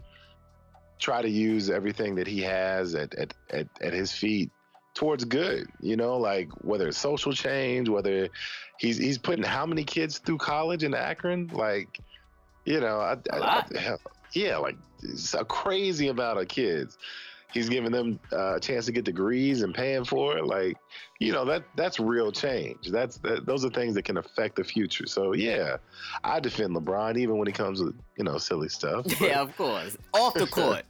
try to use everything that he has at at at, at his feet towards good, you know, like whether it's social change, whether he's he's putting how many kids through college in Akron, like, you know, I, I, I, yeah, like it's a crazy amount of kids. He's giving them uh, a chance to get degrees and paying for it, like, you know, that that's real change. That's that, those are things that can affect the future. So yeah, I defend LeBron even when it comes with, you know, silly stuff. But... yeah, of course, off the court.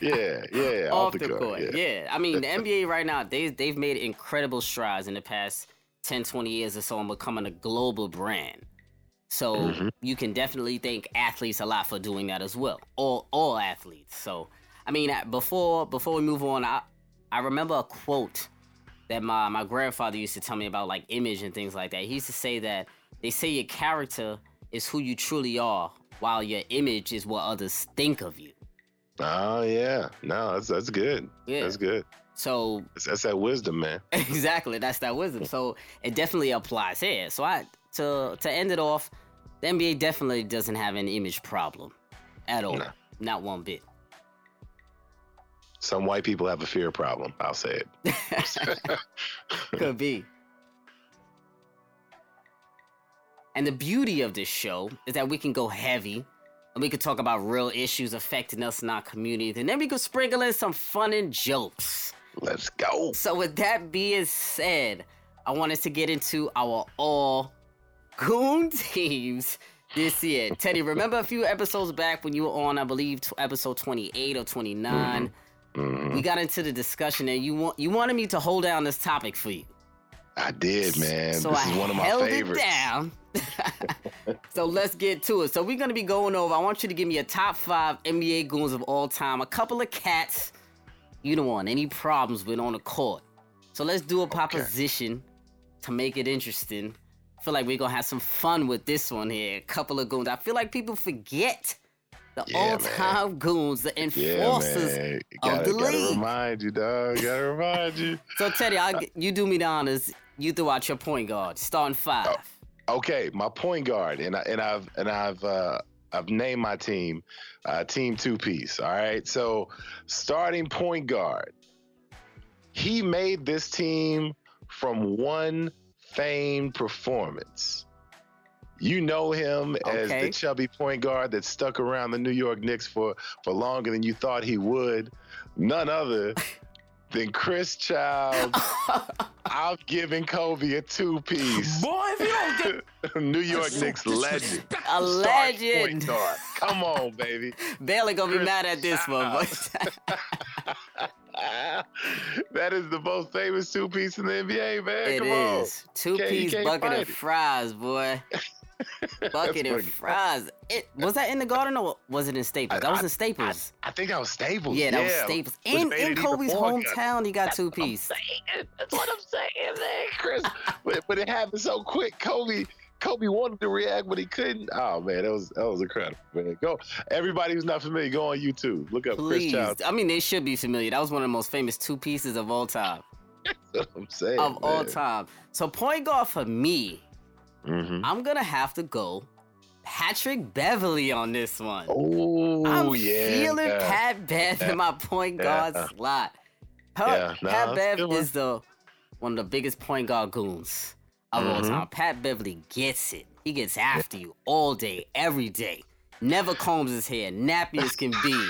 yeah, yeah, off, off the, the court. court. Yeah. yeah, I mean, the N B A right now, they they've made incredible strides in the past ten, twenty years or so on becoming a global brand. So mm-hmm. you can definitely thank athletes a lot for doing that as well. All all athletes. So. I mean, before before we move on, I I remember a quote that my, my grandfather used to tell me about, like, image and things like that. He used to say that they say your character is who you truly are, while your image is what others think of you. Oh, yeah. No, that's that's good. Yeah. That's good. So... That's, that's that wisdom, man. Exactly. That's that wisdom. So it definitely applies here. So I to to end it off, the N B A definitely doesn't have an image problem at all. No. Not one bit. Some white people have a fear problem. I'll say it. Could be. And the beauty of this show is that we can go heavy and we can talk about real issues affecting us in our community. And then we can sprinkle in some fun and jokes. Let's go. So with that being said, I want us to get into our all goon teams this year. Teddy, remember a few episodes back when you were on, I believe, episode twenty-eight or twenty-nine? Mm-hmm. We got into the discussion, and you want you wanted me to hold down this topic for you. I did, man. So this I is one of my held favorites. It down. So let's get to it. So we're gonna be going over. I want you to give me a top five N B A goons of all time. A couple of cats you don't want any problems with on the court. So let's do a proposition okay. to make it interesting. I feel like we're going to have some fun with this one here. A couple of goons. I feel like people forget the yeah, all-time man. goons, the enforcers yeah, gotta, of the gotta league. Gotta remind you, dog. Gotta remind you. So, Teddy, I'll, you do me the honors. You threw out your point guard, starting five. Oh, okay, my point guard, and I and I've and I've uh, I've named my team, uh, Team Two Piece. All right, so starting point guard, he made this team from one famed performance. You know him okay. as the chubby point guard that stuck around the New York Knicks for, for longer than you thought he would. None other than Chris Childs. I'm giving Kobe a two-piece. Boy, if you don't get... New York Knicks legend. A legend. Point guard. Come on, baby. Barely gonna Chris be mad at this one, boy. That is the most famous two-piece in the N B A, man. It Come is. On. Two-piece bucket of fries, boy. Bucket and fries. It, was that in the Garden or was it in Staples? I, that was I, in Staples. I, I think that was Staples. Yeah, that yeah. was Staples. And in Kobe's hometown, he got That's two-piece. That's what I'm saying, man, Chris. but, but it happened so quick. Kobe... Kobe wanted to react, but he couldn't. Oh man, that was that was incredible. Man. Go, everybody who's not familiar, go on YouTube, look up Please. Chris Childs. I mean, they should be familiar. That was one of the most famous two pieces of all time. That's what I'm saying. Of man. all time. So point guard for me, mm-hmm. I'm gonna have to go Patrick Beverly on this one. Oh I'm yeah, feeling yeah. Pat Bev yeah. in my point guard yeah. slot. Pat, yeah. nah, Pat Bev is the one of the biggest point guard goons. Of all mm-hmm. time. Pat Beverly gets it. He gets after you all day, every day. Never combs his hair. Nappy as can be.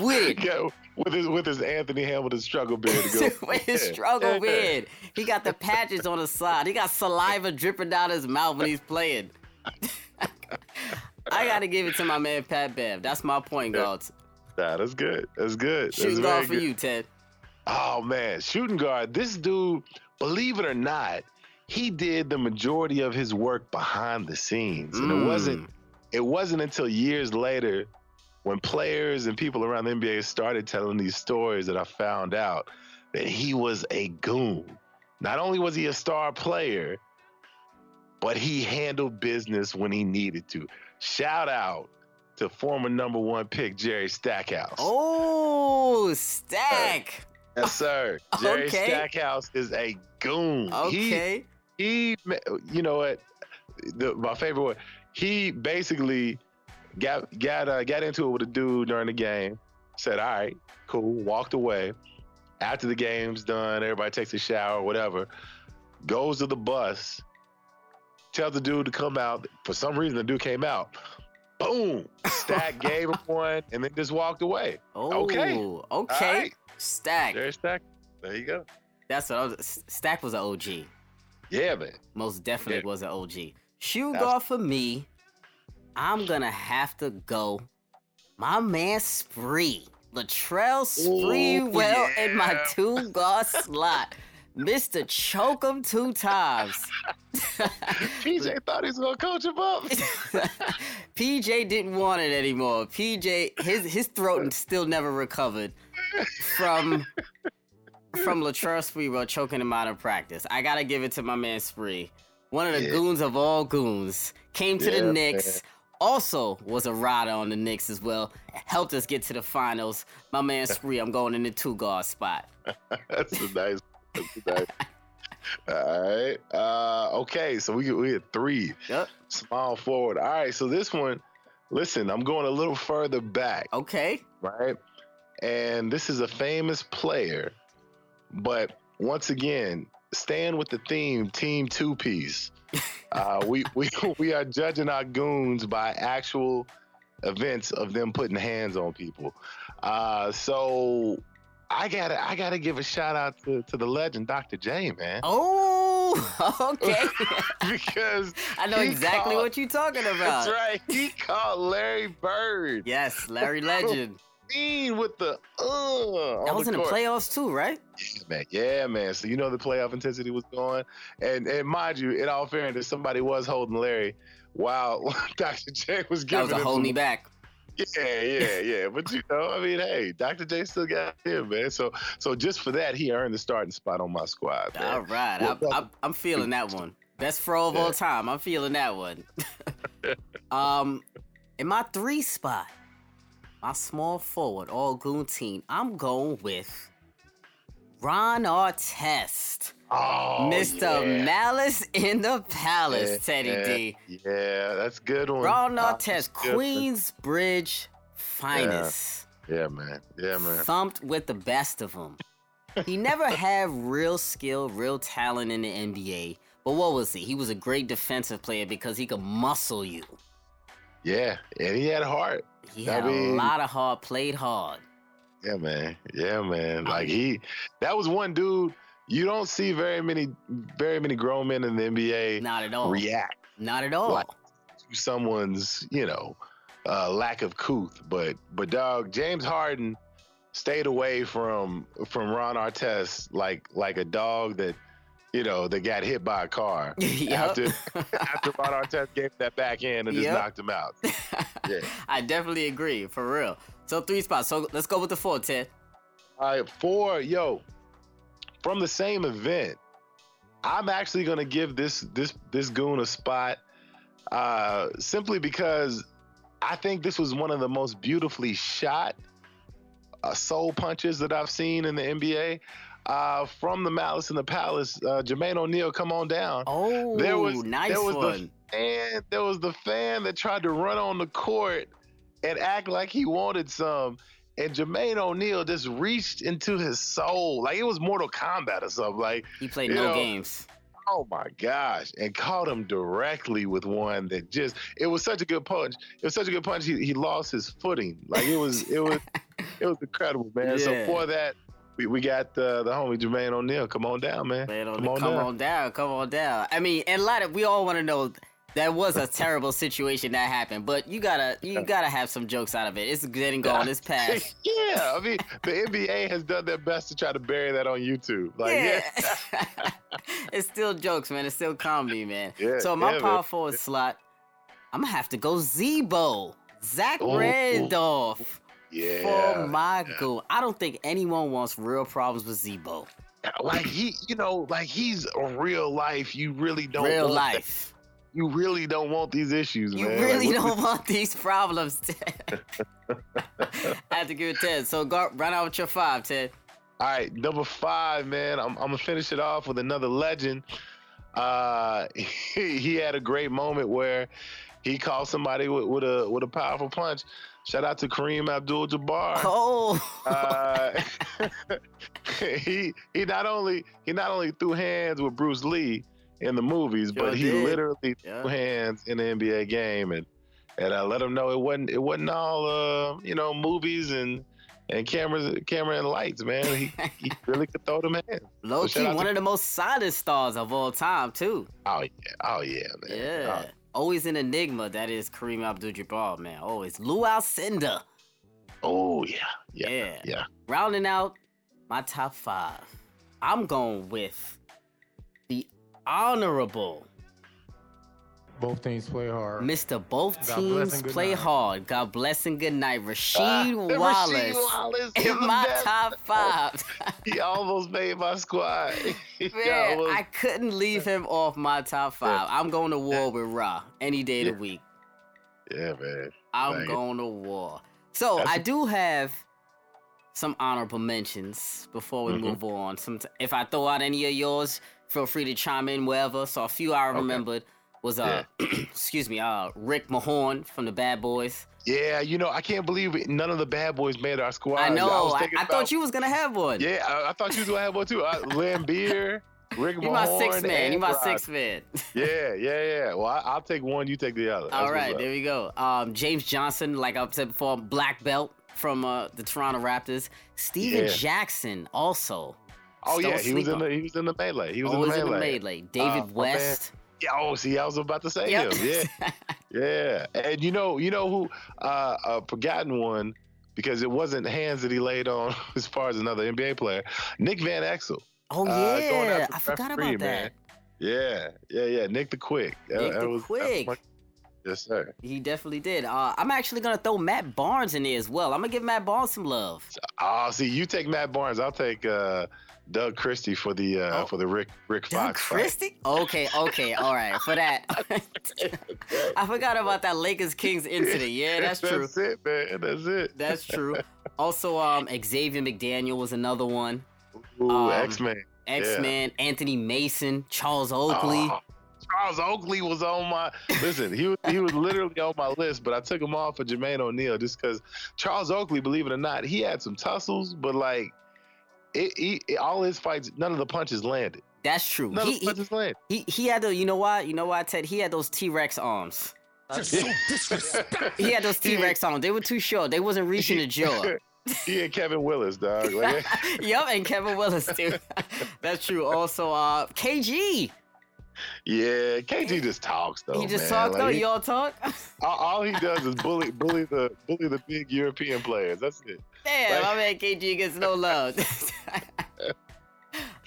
With it. Yeah, with his with his Anthony Hamilton struggle beard. To go. With his struggle beard. He got the patches on his side. He got saliva dripping down his mouth when he's playing. I gotta give it to my man Pat Bev. That's my point guard. Nah, that's good. That's good. Shooting guard for good. you, Ted. Oh man, shooting guard. This dude, believe it or not, he did the majority of his work behind the scenes. And it wasn't it wasn't until years later when players and people around the N B A started telling these stories that I found out that he was a goon. Not only was he a star player, but he handled business when he needed to. Shout out to former number one pick Jerry Stackhouse. Oh, Stack. Uh, yes, sir. Jerry okay. Stackhouse is a goon. Okay. He, He, you know what, the, my favorite one, he basically got got uh, got into it with a dude during the game, said, all right, cool, walked away. After the game's done, everybody takes a shower, whatever, goes to the bus, tells the dude to come out. For some reason, the dude came out. Boom! Stack gave him one and then just walked away. Oh, okay. Okay. Right. Stack. There's Stack. There you go. That's what I was, Stack was an O G. Yeah, man. Most definitely yeah. was an O G. Shoe guard for me, I'm going to have to go my man Spree. Latrell Sprewell yeah. in my two-guard slot. Mister Choke him two times. P J thought he was going to coach him up. P J didn't want it anymore. P J, his his throat still never recovered from... from Latrell Sprewell choking him out of practice. I gotta give it to my man Spree. One of the yeah. goons of all goons. Came to yeah, the Knicks. Man. Also was a rider on the Knicks as well. Helped us get to the finals. My man Spree, I'm going in the two-guard spot. That's a nice That's a nice All right. Uh, okay, so we, we had three. Yep. Small forward. All right, so this one, listen, I'm going a little further back. Okay. Right? And this is a famous player. But once again, staying with the theme, Team Two Piece. Uh, we we we are judging our goons by actual events of them putting hands on people. Uh, so I gotta I gotta give a shout out to, to the legend, Doctor J, man. Oh, okay. Because I know exactly called, what you're talking about. That's right. He called Larry Bird. Yes, Larry Legend. With the uh, that was the in court. the playoffs too, right? Yeah, man. Yeah, man. So you know the playoff intensity was going, and and mind you, in all fairness, somebody was holding Larry while Doctor J was giving. That was a hold me back. Yeah, yeah, yeah. But, you know, I mean, hey, Doctor J still got him, man. So so just for that, he earned the starting spot on my squad, man. All right. I'm, I'm, I'm feeling that one. Best throw of yeah. all time. I'm feeling that one. um, in my three spot, my small forward, all goon team, I'm going with Ron Artest. Oh, Mister Yeah. Malice in the Palace, yeah, Teddy yeah, D. Yeah, that's a good one. Ron Artest, Queensbridge finest. Yeah. yeah, man. Yeah, man. Thumped with the best of them. He never had real skill, real talent in the N B A. But what was he? He was a great defensive player because he could muscle you. Yeah, and he had heart. He I had mean... a lot of heart, played hard. Yeah, man. Yeah, man. Like, he... That was one dude... You don't see very many, very many grown men in the N B A. Not at all. React. Not at all. Like to someone's, you know, uh, lack of couth. But, but dog, James Harden stayed away from from Ron Artest like like a dog that, you know, that got hit by a car yep. after after Ron Artest gave that backhand and yep. just knocked him out. Yeah. I definitely agree, for real. So three spots. So let's go with the four, Ted. All right, four, yo. From the same event, I'm actually gonna give this this this goon a spot, uh, simply because I think this was one of the most beautifully shot uh, soul punches that I've seen in the N B A. Uh, from the Malice in the Palace, uh, Jermaine O'Neal, come on down. Oh, there was, nice there was one. The fan, there was the fan that tried to run on the court and act like he wanted some. And Jermaine O'Neal just reached into his soul. Like, it was Mortal Kombat or something. Like, he played no know, games. Oh, my gosh. And caught him directly with one that just... It was such a good punch. It was such a good punch, he, he lost his footing. Like, it was it was, it was incredible, man. Yeah. So, for that, we, we got the, the homie Jermaine O'Neal. Come on down, man. man come on, come down. on down. Come on down. I mean, and a lot of... We all want to know... That was a terrible situation that happened, but you gotta you gotta have some jokes out of it. It's getting going. It's past. Yeah, I mean, the N B A has done their best to try to bury that on YouTube. Like, yeah, yeah. It's still jokes, man. It's still comedy, man. Yeah, so my yeah, power man. forward slot, I'm gonna have to go Z-Bo, Zach ooh, Randolph. Ooh. Yeah, for my yeah. goal. I don't think anyone wants real problems with Z-Bo. Like he, you know, like he's a real life. You really don't real want life. That. You really don't want these issues, you man. You really like, don't want these problems, Ted. I have to give it Ted. So go run out with your five, Ted. All right, number five, man. I'm, I'm going to finish it off with another legend. Uh, he, he had a great moment where he caught somebody with, with a with a powerful punch. Shout out to Kareem Abdul-Jabbar. Oh, uh, he he not only he not only threw hands with Bruce Lee in the movies, sure but he did. literally yeah. threw hands in the N B A game, and and I let him know it wasn't it wasn't all uh, you know movies and and cameras, camera and lights, man. He he really could throw them hands. Low so key, one to- of the most solid stars of all time, too. Oh yeah, oh yeah, man. Yeah, oh. Always an enigma. That is Kareem Abdul-Jabbar, man. Always Lou Alcindor. Oh yeah, yeah, yeah, yeah. Rounding out my top five, I'm going with the honorable. Both teams play hard. Mister Both God teams play night. hard. God bless and good night. Rasheed uh, Wallace. Rasheed Wallace in my best. top five. He almost made my squad. Man, almost... I couldn't leave him off my top five. I'm going to war with Ra any day yeah. of the week. Yeah, man. I'm like going it. to war. So That's... I do have some honorable mentions before we mm-hmm. move on. Some t- if I throw out any of yours, feel free to chime in wherever. So a few I remembered okay. was uh, yeah. excuse me, uh, Rick Mahorn from the Bad Boys. Yeah, you know, I can't believe it. None of the Bad Boys made our squad. I know. I, was I, I about, thought you was gonna have one. Yeah, I, I thought you was gonna have one too. Uh, Lambeer, Rick Mahorn. You my six man. You my six man. Yeah, yeah, yeah. Well, I, I'll take one. You take the other. That's all right, there we go. Um, James Johnson, like I said before, Black Belt from uh, the Toronto Raptors. Steven yeah. Jackson also. Oh Stone yeah, he sleeper. was in the he was in the melee. He was oh, in the melee. In the melee. David uh, West. Yeah, oh, see, I was about to say yep. him. Yeah, yeah. And you know, you know who? Uh, a forgotten one because it wasn't hands that he laid on as far as another N B A player. Nick Van Exel. Oh uh, yeah, I forgot referee, about that. Man. Yeah, yeah, yeah. Nick the Quick. Nick that, the that was, Quick. Yes, sir. He definitely did. Uh, I'm actually going to throw Matt Barnes in there as well. I'm going to give Matt Barnes some love. Oh, see, you take Matt Barnes. I'll take uh, Doug Christie for the uh, oh. for the Rick Rick Doug Fox Christie? Fight. Okay, okay. All right. For that. I forgot about that Lakers-Kings incident. Yeah, that's, that's true. That's it, man. That's it. That's true. Also, um, Xavier McDaniel was another one. Ooh, um, X-Men. X-Men, yeah. Anthony Mason, Charles Oakley. Oh. Charles Oakley was on my listen. He was he was literally on my list, but I took him off for Jermaine O'Neal just because Charles Oakley, believe it or not, he had some tussles, but like it, he, it all his fights, none of the punches landed. That's true. None he, of the punches he, landed. He he had the you know why you know why Ted he had those T-Rex arms. That's so disrespectful. He had those T-Rex arms. They were too short. They wasn't reaching the jaw. He and Kevin Willis, dog. Like, yep, and Kevin Willis too. That's true. Also, uh, K G. Yeah, K G just talks though. He just talks like, though. Y'all talk. all, all he does is bully, bully the, bully the big European players. That's it. Damn, like, my man K G gets no love.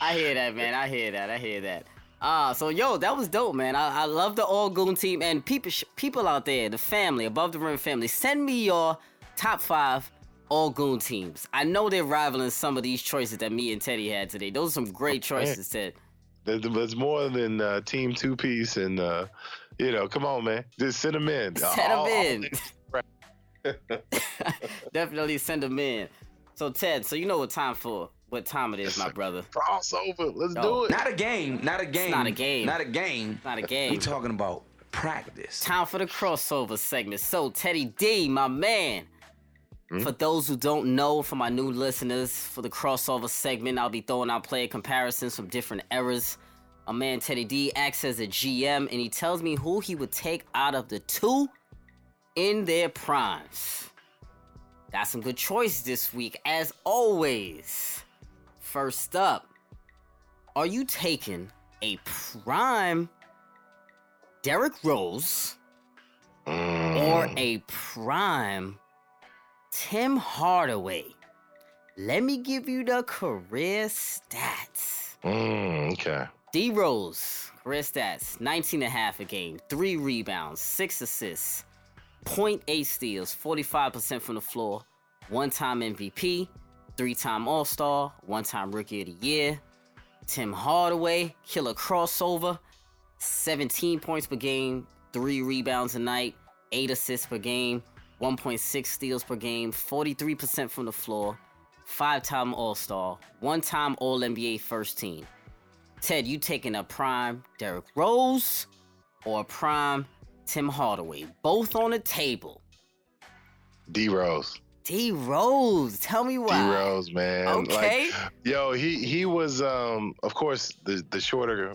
I hear that, man. I hear that. I hear that. Ah, uh, so yo, that was dope, man. I, I love the All Goon team and people, people out there, the family, Above the Rim family. Send me your top five All Goon teams. I know they're rivaling some of these choices that me and Teddy had today. Those are some great choices, Ted. There's more than uh, Team Two Piece, and uh, you know, come on, man, just send them in. Send them all, in. All Definitely send them in. So Ted, so you know what time for? What time it is, my brother? Crossover. Let's no. do it. Not a game. Not a game. It's not a game. Not a game. Not a game. We talking about practice. Time for the crossover segment. So Teddy D, my man. Mm-hmm. For those who don't know, for my new listeners, for the crossover segment, I'll be throwing out player comparisons from different eras. A man, Teddy D, acts as a G M, and he tells me who he would take out of the two in their primes. Got some good choices this week, as always. First up, are you taking a prime Derrick Rose mm. or a prime Tim Hardaway? Let me give you the career stats. Mm, okay. D-Rose, career stats, nineteen and a half a game, three rebounds, six assists, zero point eight steals, forty-five percent from the floor, one-time M V P, three-time All-Star, one-time Rookie of the Year. Tim Hardaway, killer crossover, seventeen points per game, three rebounds a night, eight assists per game, one point six steals per game, forty-three percent from the floor, five-time All-Star, one-time All-N B A first team. Ted, you taking a prime Derrick Rose or a prime Tim Hardaway? Both on the table. D-Rose. D-Rose. Tell me why. D-Rose, man. Okay. Like, yo, he he was, um, of course, the, the shorter...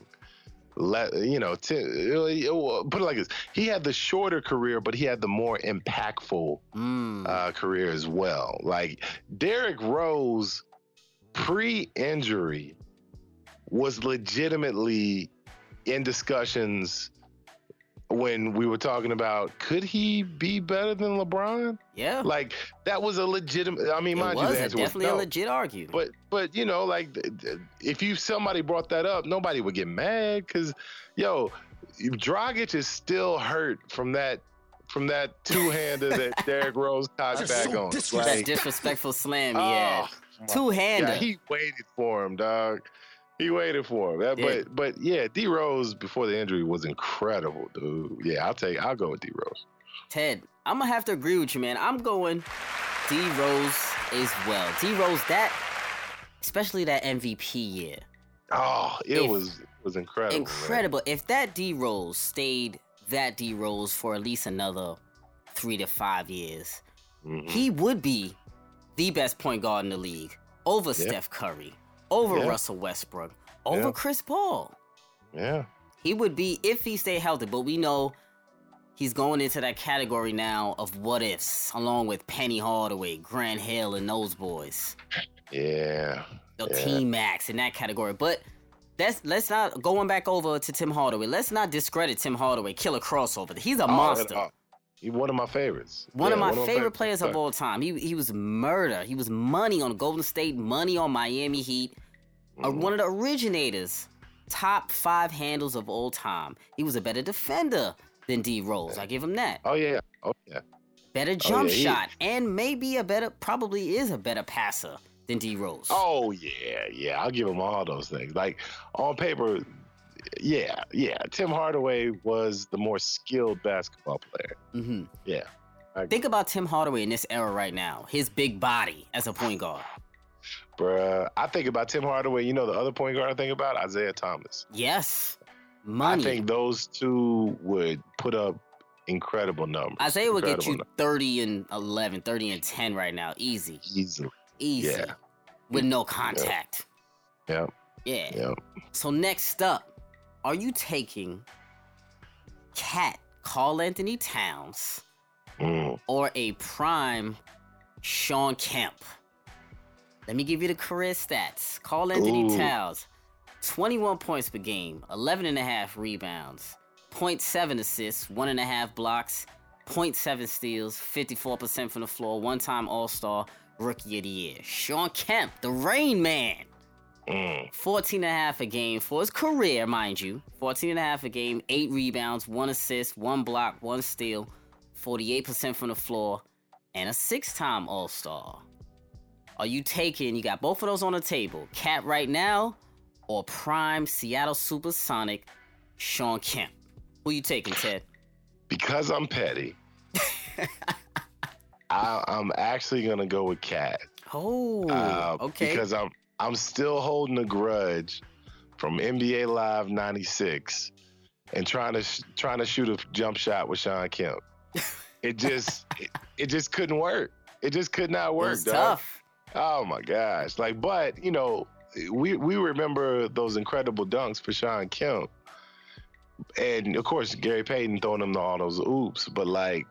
Let, you know, t- put it like this. He had the shorter career, but he had the more impactful mm. uh, career as well. Like Derrick Rose, pre-injury, was legitimately in discussions when we were talking about could he be better than LeBron? Yeah, like that was a legitimate. I mean, it mind was, you, the answer it definitely was no. a legit argument. But but you know, like if you somebody brought that up, nobody would get mad because yo, Dragic is still hurt from that from that two hander that Derrick Rose caught back so on. Disrespectful. Like, that disrespectful slam he had. Oh, two hander. Yeah, he waited for him, dog. He waited for him. That, yeah. But but yeah, D Rose before the injury was incredible, dude. Yeah, I'll take I'll go with D Rose. Ted, I'm gonna have to agree with you, man. I'm going D Rose as well. D Rose, that especially that M V P year. Oh, it if, was it was incredible. Incredible. Man. If that D Rose stayed that D Rose for at least another three to five years, mm-hmm. he would be the best point guard in the league over yeah. Steph Curry. Over yeah. Russell Westbrook, over yeah. Chris Paul. Yeah. He would be if he stayed healthy, but we know he's going into that category now of what ifs, along with Penny Hardaway, Grant Hill, and those boys. Yeah. The yeah. T-Max in that category. But that's, let's not, going back over to Tim Hardaway, let's not discredit Tim Hardaway, killer crossover. He's a oh, monster. Oh. He's one of my favorites. One yeah, of my one favorite of players of all time. He he was murder. He was money on Golden State, money on Miami Heat. Mm. One of the originators. Top five handles of all time. He was a better defender than D-Rose. I give him that. Oh, yeah. Oh, yeah. Better jump oh, yeah, shot and maybe a better, probably is a better passer than D-Rose. Oh, yeah. Yeah. I'll give him all those things. Like, on paper, yeah. Yeah. Tim Hardaway was the more skilled basketball player. Mm-hmm. Yeah. Think about Tim Hardaway in this era right now. His big body as a point guard. Bruh, I think about Tim Hardaway. You know the other point guard I think about? Isaiah Thomas. Yes. Money. I think those two would put up incredible numbers. Isaiah would get you numbers. thirty and eleven, thirty and ten right now. Easy. Easy. Easy. Yeah. With no contact. Yeah. Yeah. yeah. yeah. So next up, are you taking Cat Karl Anthony Towns mm. or a prime Sean Kemp? Let me give you the career stats. Karl Anthony Ooh. Towns, twenty-one points per game, eleven and a half rebounds, zero point seven assists, one and a half blocks, zero point seven steals, fifty-four percent from the floor, one-time All-Star, Rookie of the Year. Sean Kemp, the Rain Man, mm. fourteen and a half a game for his career, mind you. fourteen and a half a game, eight rebounds, one assist, one block, one steal, forty-eight percent from the floor, and a six-time All-Star. Are you taking, you got both of those on the table, Cat right now or prime Seattle Supersonic Sean Kemp? Who you taking, Ted? Because I'm petty, I, I'm actually going to go with Cat. Oh, uh, okay. Because I'm, I'm still holding a grudge from N B A Live ninety-six and trying to, sh- trying to shoot a jump shot with Sean Kemp. It just, it, it just couldn't work. It just could not work, It's tough. Oh my gosh. Like, but, you know, we we remember those incredible dunks for Sean Kemp. And of course, Gary Payton throwing him all those oops. But like,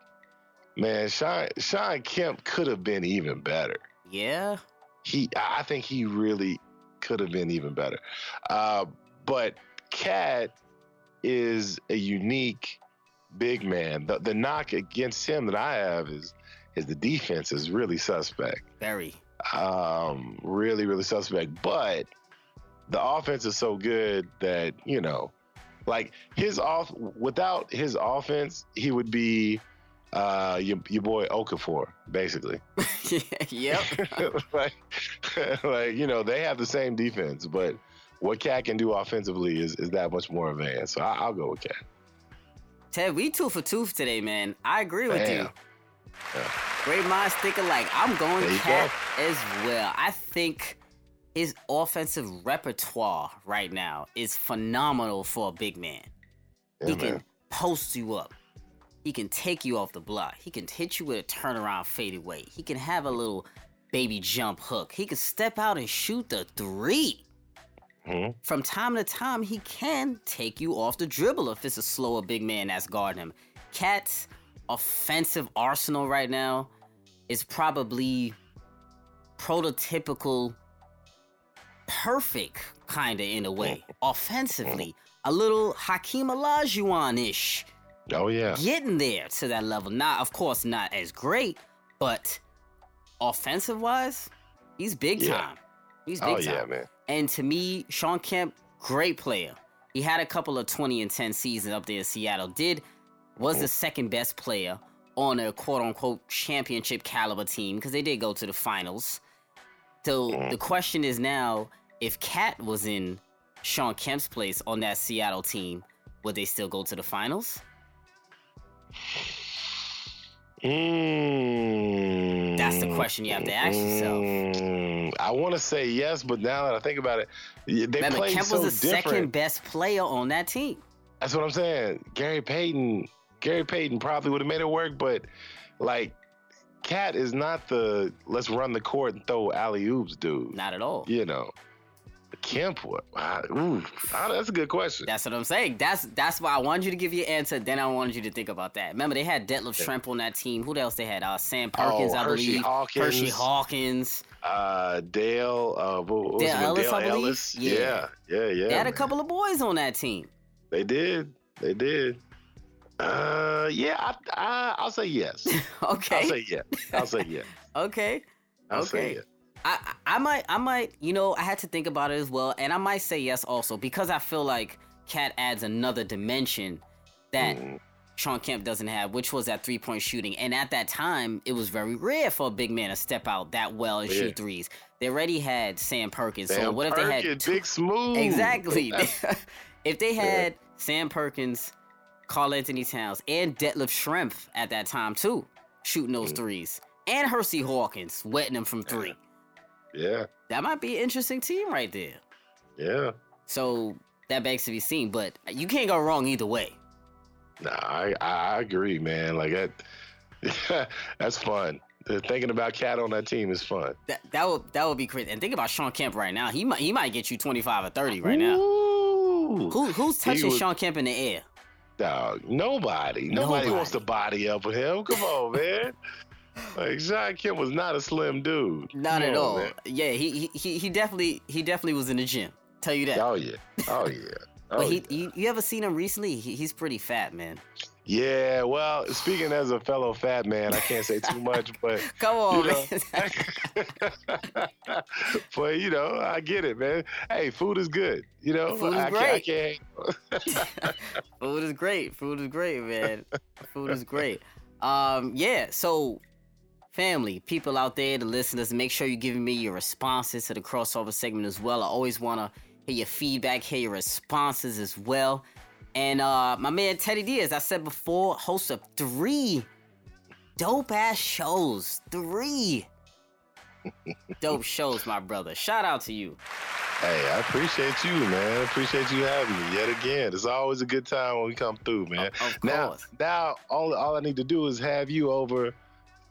man, Sean, Sean Kemp could have been even better. Yeah. He, I think he really could have been even better. Uh, but Cat is a unique big man. The, the knock against him that I have is, is the defense is really suspect. Very. Um, really, really suspect. But the offense is so good that, you know, like his off without his offense, he would be uh, your, your boy Okafor, basically. Yep. like, like, you know, they have the same defense, but what Cat can do offensively is, is that much more advanced. So I, I'll go with Cat. Ted, we two for two today, man. I agree with Damn. you. Yeah. Great minds think alike. I'm going Cat go. as well. I think his offensive repertoire right now is phenomenal for a big man. Yeah, he man. can post you up. He can take you off the block. He can hit you with a turnaround fadeaway. He can have a little baby jump hook. He can step out and shoot the three. Mm-hmm. From time to time, he can take you off the dribble if it's a slower big man that's guarding him. Cat's offensive arsenal right now is probably prototypical perfect, kind of, in a way, offensively. A little Hakeem Olajuwon-ish. Oh, yeah. Getting there to that level. Not, of course, not as great, but offensive-wise, he's big yeah. time. He's big oh, time. Oh, yeah, man. And to me, Sean Kemp, great player. He had a couple of twenty and ten seasons up there in Seattle. Did was the second best player on a quote-unquote championship caliber team because they did go to the finals. So the question is now, if Cat was in Sean Kemp's place on that Seattle team, would they still go to the finals? Mm. That's the question you have to ask yourself. Mm. I want to say yes, but now that I think about it, they Remember, played Kemp so Kemp was the different. second best player on that team. That's what I'm saying. Gary Payton... Gary Payton probably would have made it work, but like, Cat is not the let's run the court and throw alley oops dude. Not at all. You know, Kemp. What? Wow, that's a good question. That's what I'm saying. That's that's why I wanted you to give your answer. Then I wanted you to think about that. Remember, they had Detlef Schrempf on that team. Who else they had? Uh, Sam Perkins, oh, I Hershey believe. Hawkins, Hershey Hawkins. Uh, Dale. Uh, what was Dale it? Ellis, Dale I believe. Ellis. Yeah, yeah, yeah. yeah they had man. a couple of boys on that team. They did. They did. Uh, yeah, I, I, I'll say yes. Okay. I'll say yes. I'll say yes. okay. I'll okay. say yes. I, I might, I might, you know, I had to think about it as well, and I might say yes also because I feel like Cat adds another dimension that mm. Sean Kemp doesn't have, which was that three-point shooting. And at that time, it was very rare for a big man to step out that well and yeah. shoot threes. They already had Sam Perkins. Sam so what if Perkins, they had two- Big Smooth. Exactly. If they had yeah. Sam Perkins, Karl Anthony Towns, and Detlef Schrempf at that time too, shooting those mm. threes. And Hersey Hawkins wetting them from three. Yeah. That might be an interesting team right there. Yeah. So that begs to be seen, but you can't go wrong either way. Nah, I, I agree, man. Like that, that's fun. Thinking about Cat on that team is fun. That that would that would be crazy. And think about Sean Kemp right now. He might he might get you twenty-five or thirty right now. Ooh. Who who's touching was, Sean Kemp in the air? Dog, nobody. nobody. Nobody wants to body up with him. Come on, man. Like Sean Kemp was not a slim dude. Not Come at on, all. Man. Yeah, he he he definitely he definitely was in the gym. Tell you that. Oh yeah. Oh yeah. Oh, but he, yeah. you, you ever seen him recently? He, he's pretty fat, man. Yeah, well, speaking as a fellow fat man, I can't say too much, but come on, you know, man. But you know, I get it, man. Hey, food is good. You know, food is I, great. Can, I can't. Food is great. Food is great, man. Food is great. Um, yeah. So, family, people out there, the listeners, make sure you're giving me your responses to the crossover segment as well. I always wanna hear your feedback, hear your responses as well. And uh, my man Teddy D, as I said before, hosts of three dope-ass shows. Three dope shows, my brother. Shout out to you. Hey, I appreciate you, man. I appreciate you having me yet again. It's always a good time when we come through, man. Of, of course. Now, now all, all I need to do is have you over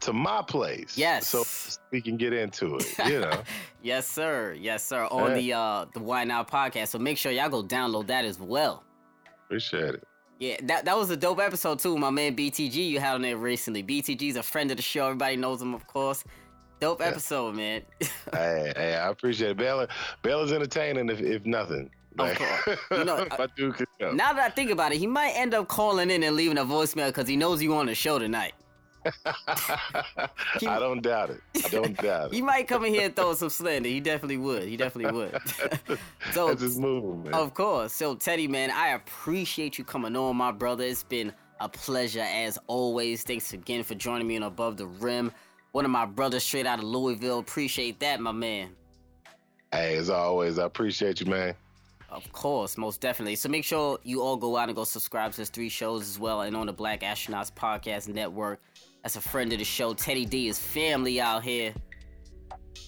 to my place. Yes. So we can get into it, you know. Yes, sir. Yes, sir. On hey. the uh, the Why Not Podcast. So make sure y'all go download that as well. Appreciate it. Yeah, that, that was a dope episode, too. My man B T G, you had on there recently. B T G's a friend of the show. Everybody knows him, of course. Dope yeah. episode, man. hey, hey, I appreciate it. Baylor, Baylor's entertaining, if, if nothing. Like, of course. You know, I, dude could know. Now that I think about it, he might end up calling in and leaving a voicemail because he knows you on the show tonight. he, I don't doubt it. I don't doubt it. He might come in here and throw some slander. He definitely would. He definitely would. so, That's his move, man. Of course. So, Teddy, man, I appreciate you coming on, my brother. It's been a pleasure as always. Thanks again for joining me on Above the Rim. One of my brothers straight out of Louisville. Appreciate that, my man. Hey, as always, I appreciate you, man. Of course, most definitely. So make sure you all go out and go subscribe to his three shows as well and on the Black Astronauts Podcast Network. That's a friend of the show. Teddy D is family out here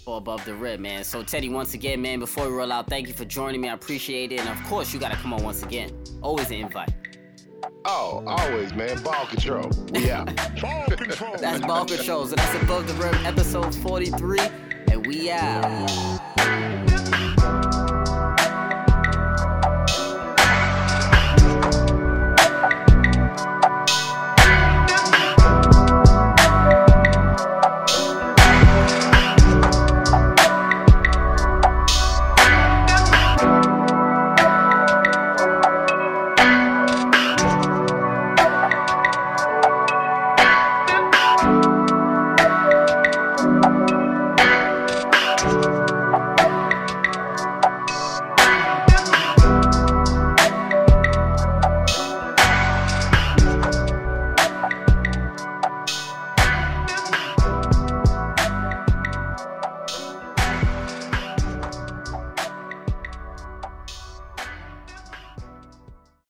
for Above the Rim, man. So, Teddy, once again, man, before we roll out, thank you for joining me. I appreciate it. And, of course, you got to come on once again. Always an invite. Oh, always, man. Ball control. Yeah. Ball control. That's Ball Control. So that's Above the Rim, episode forty-three. And we out.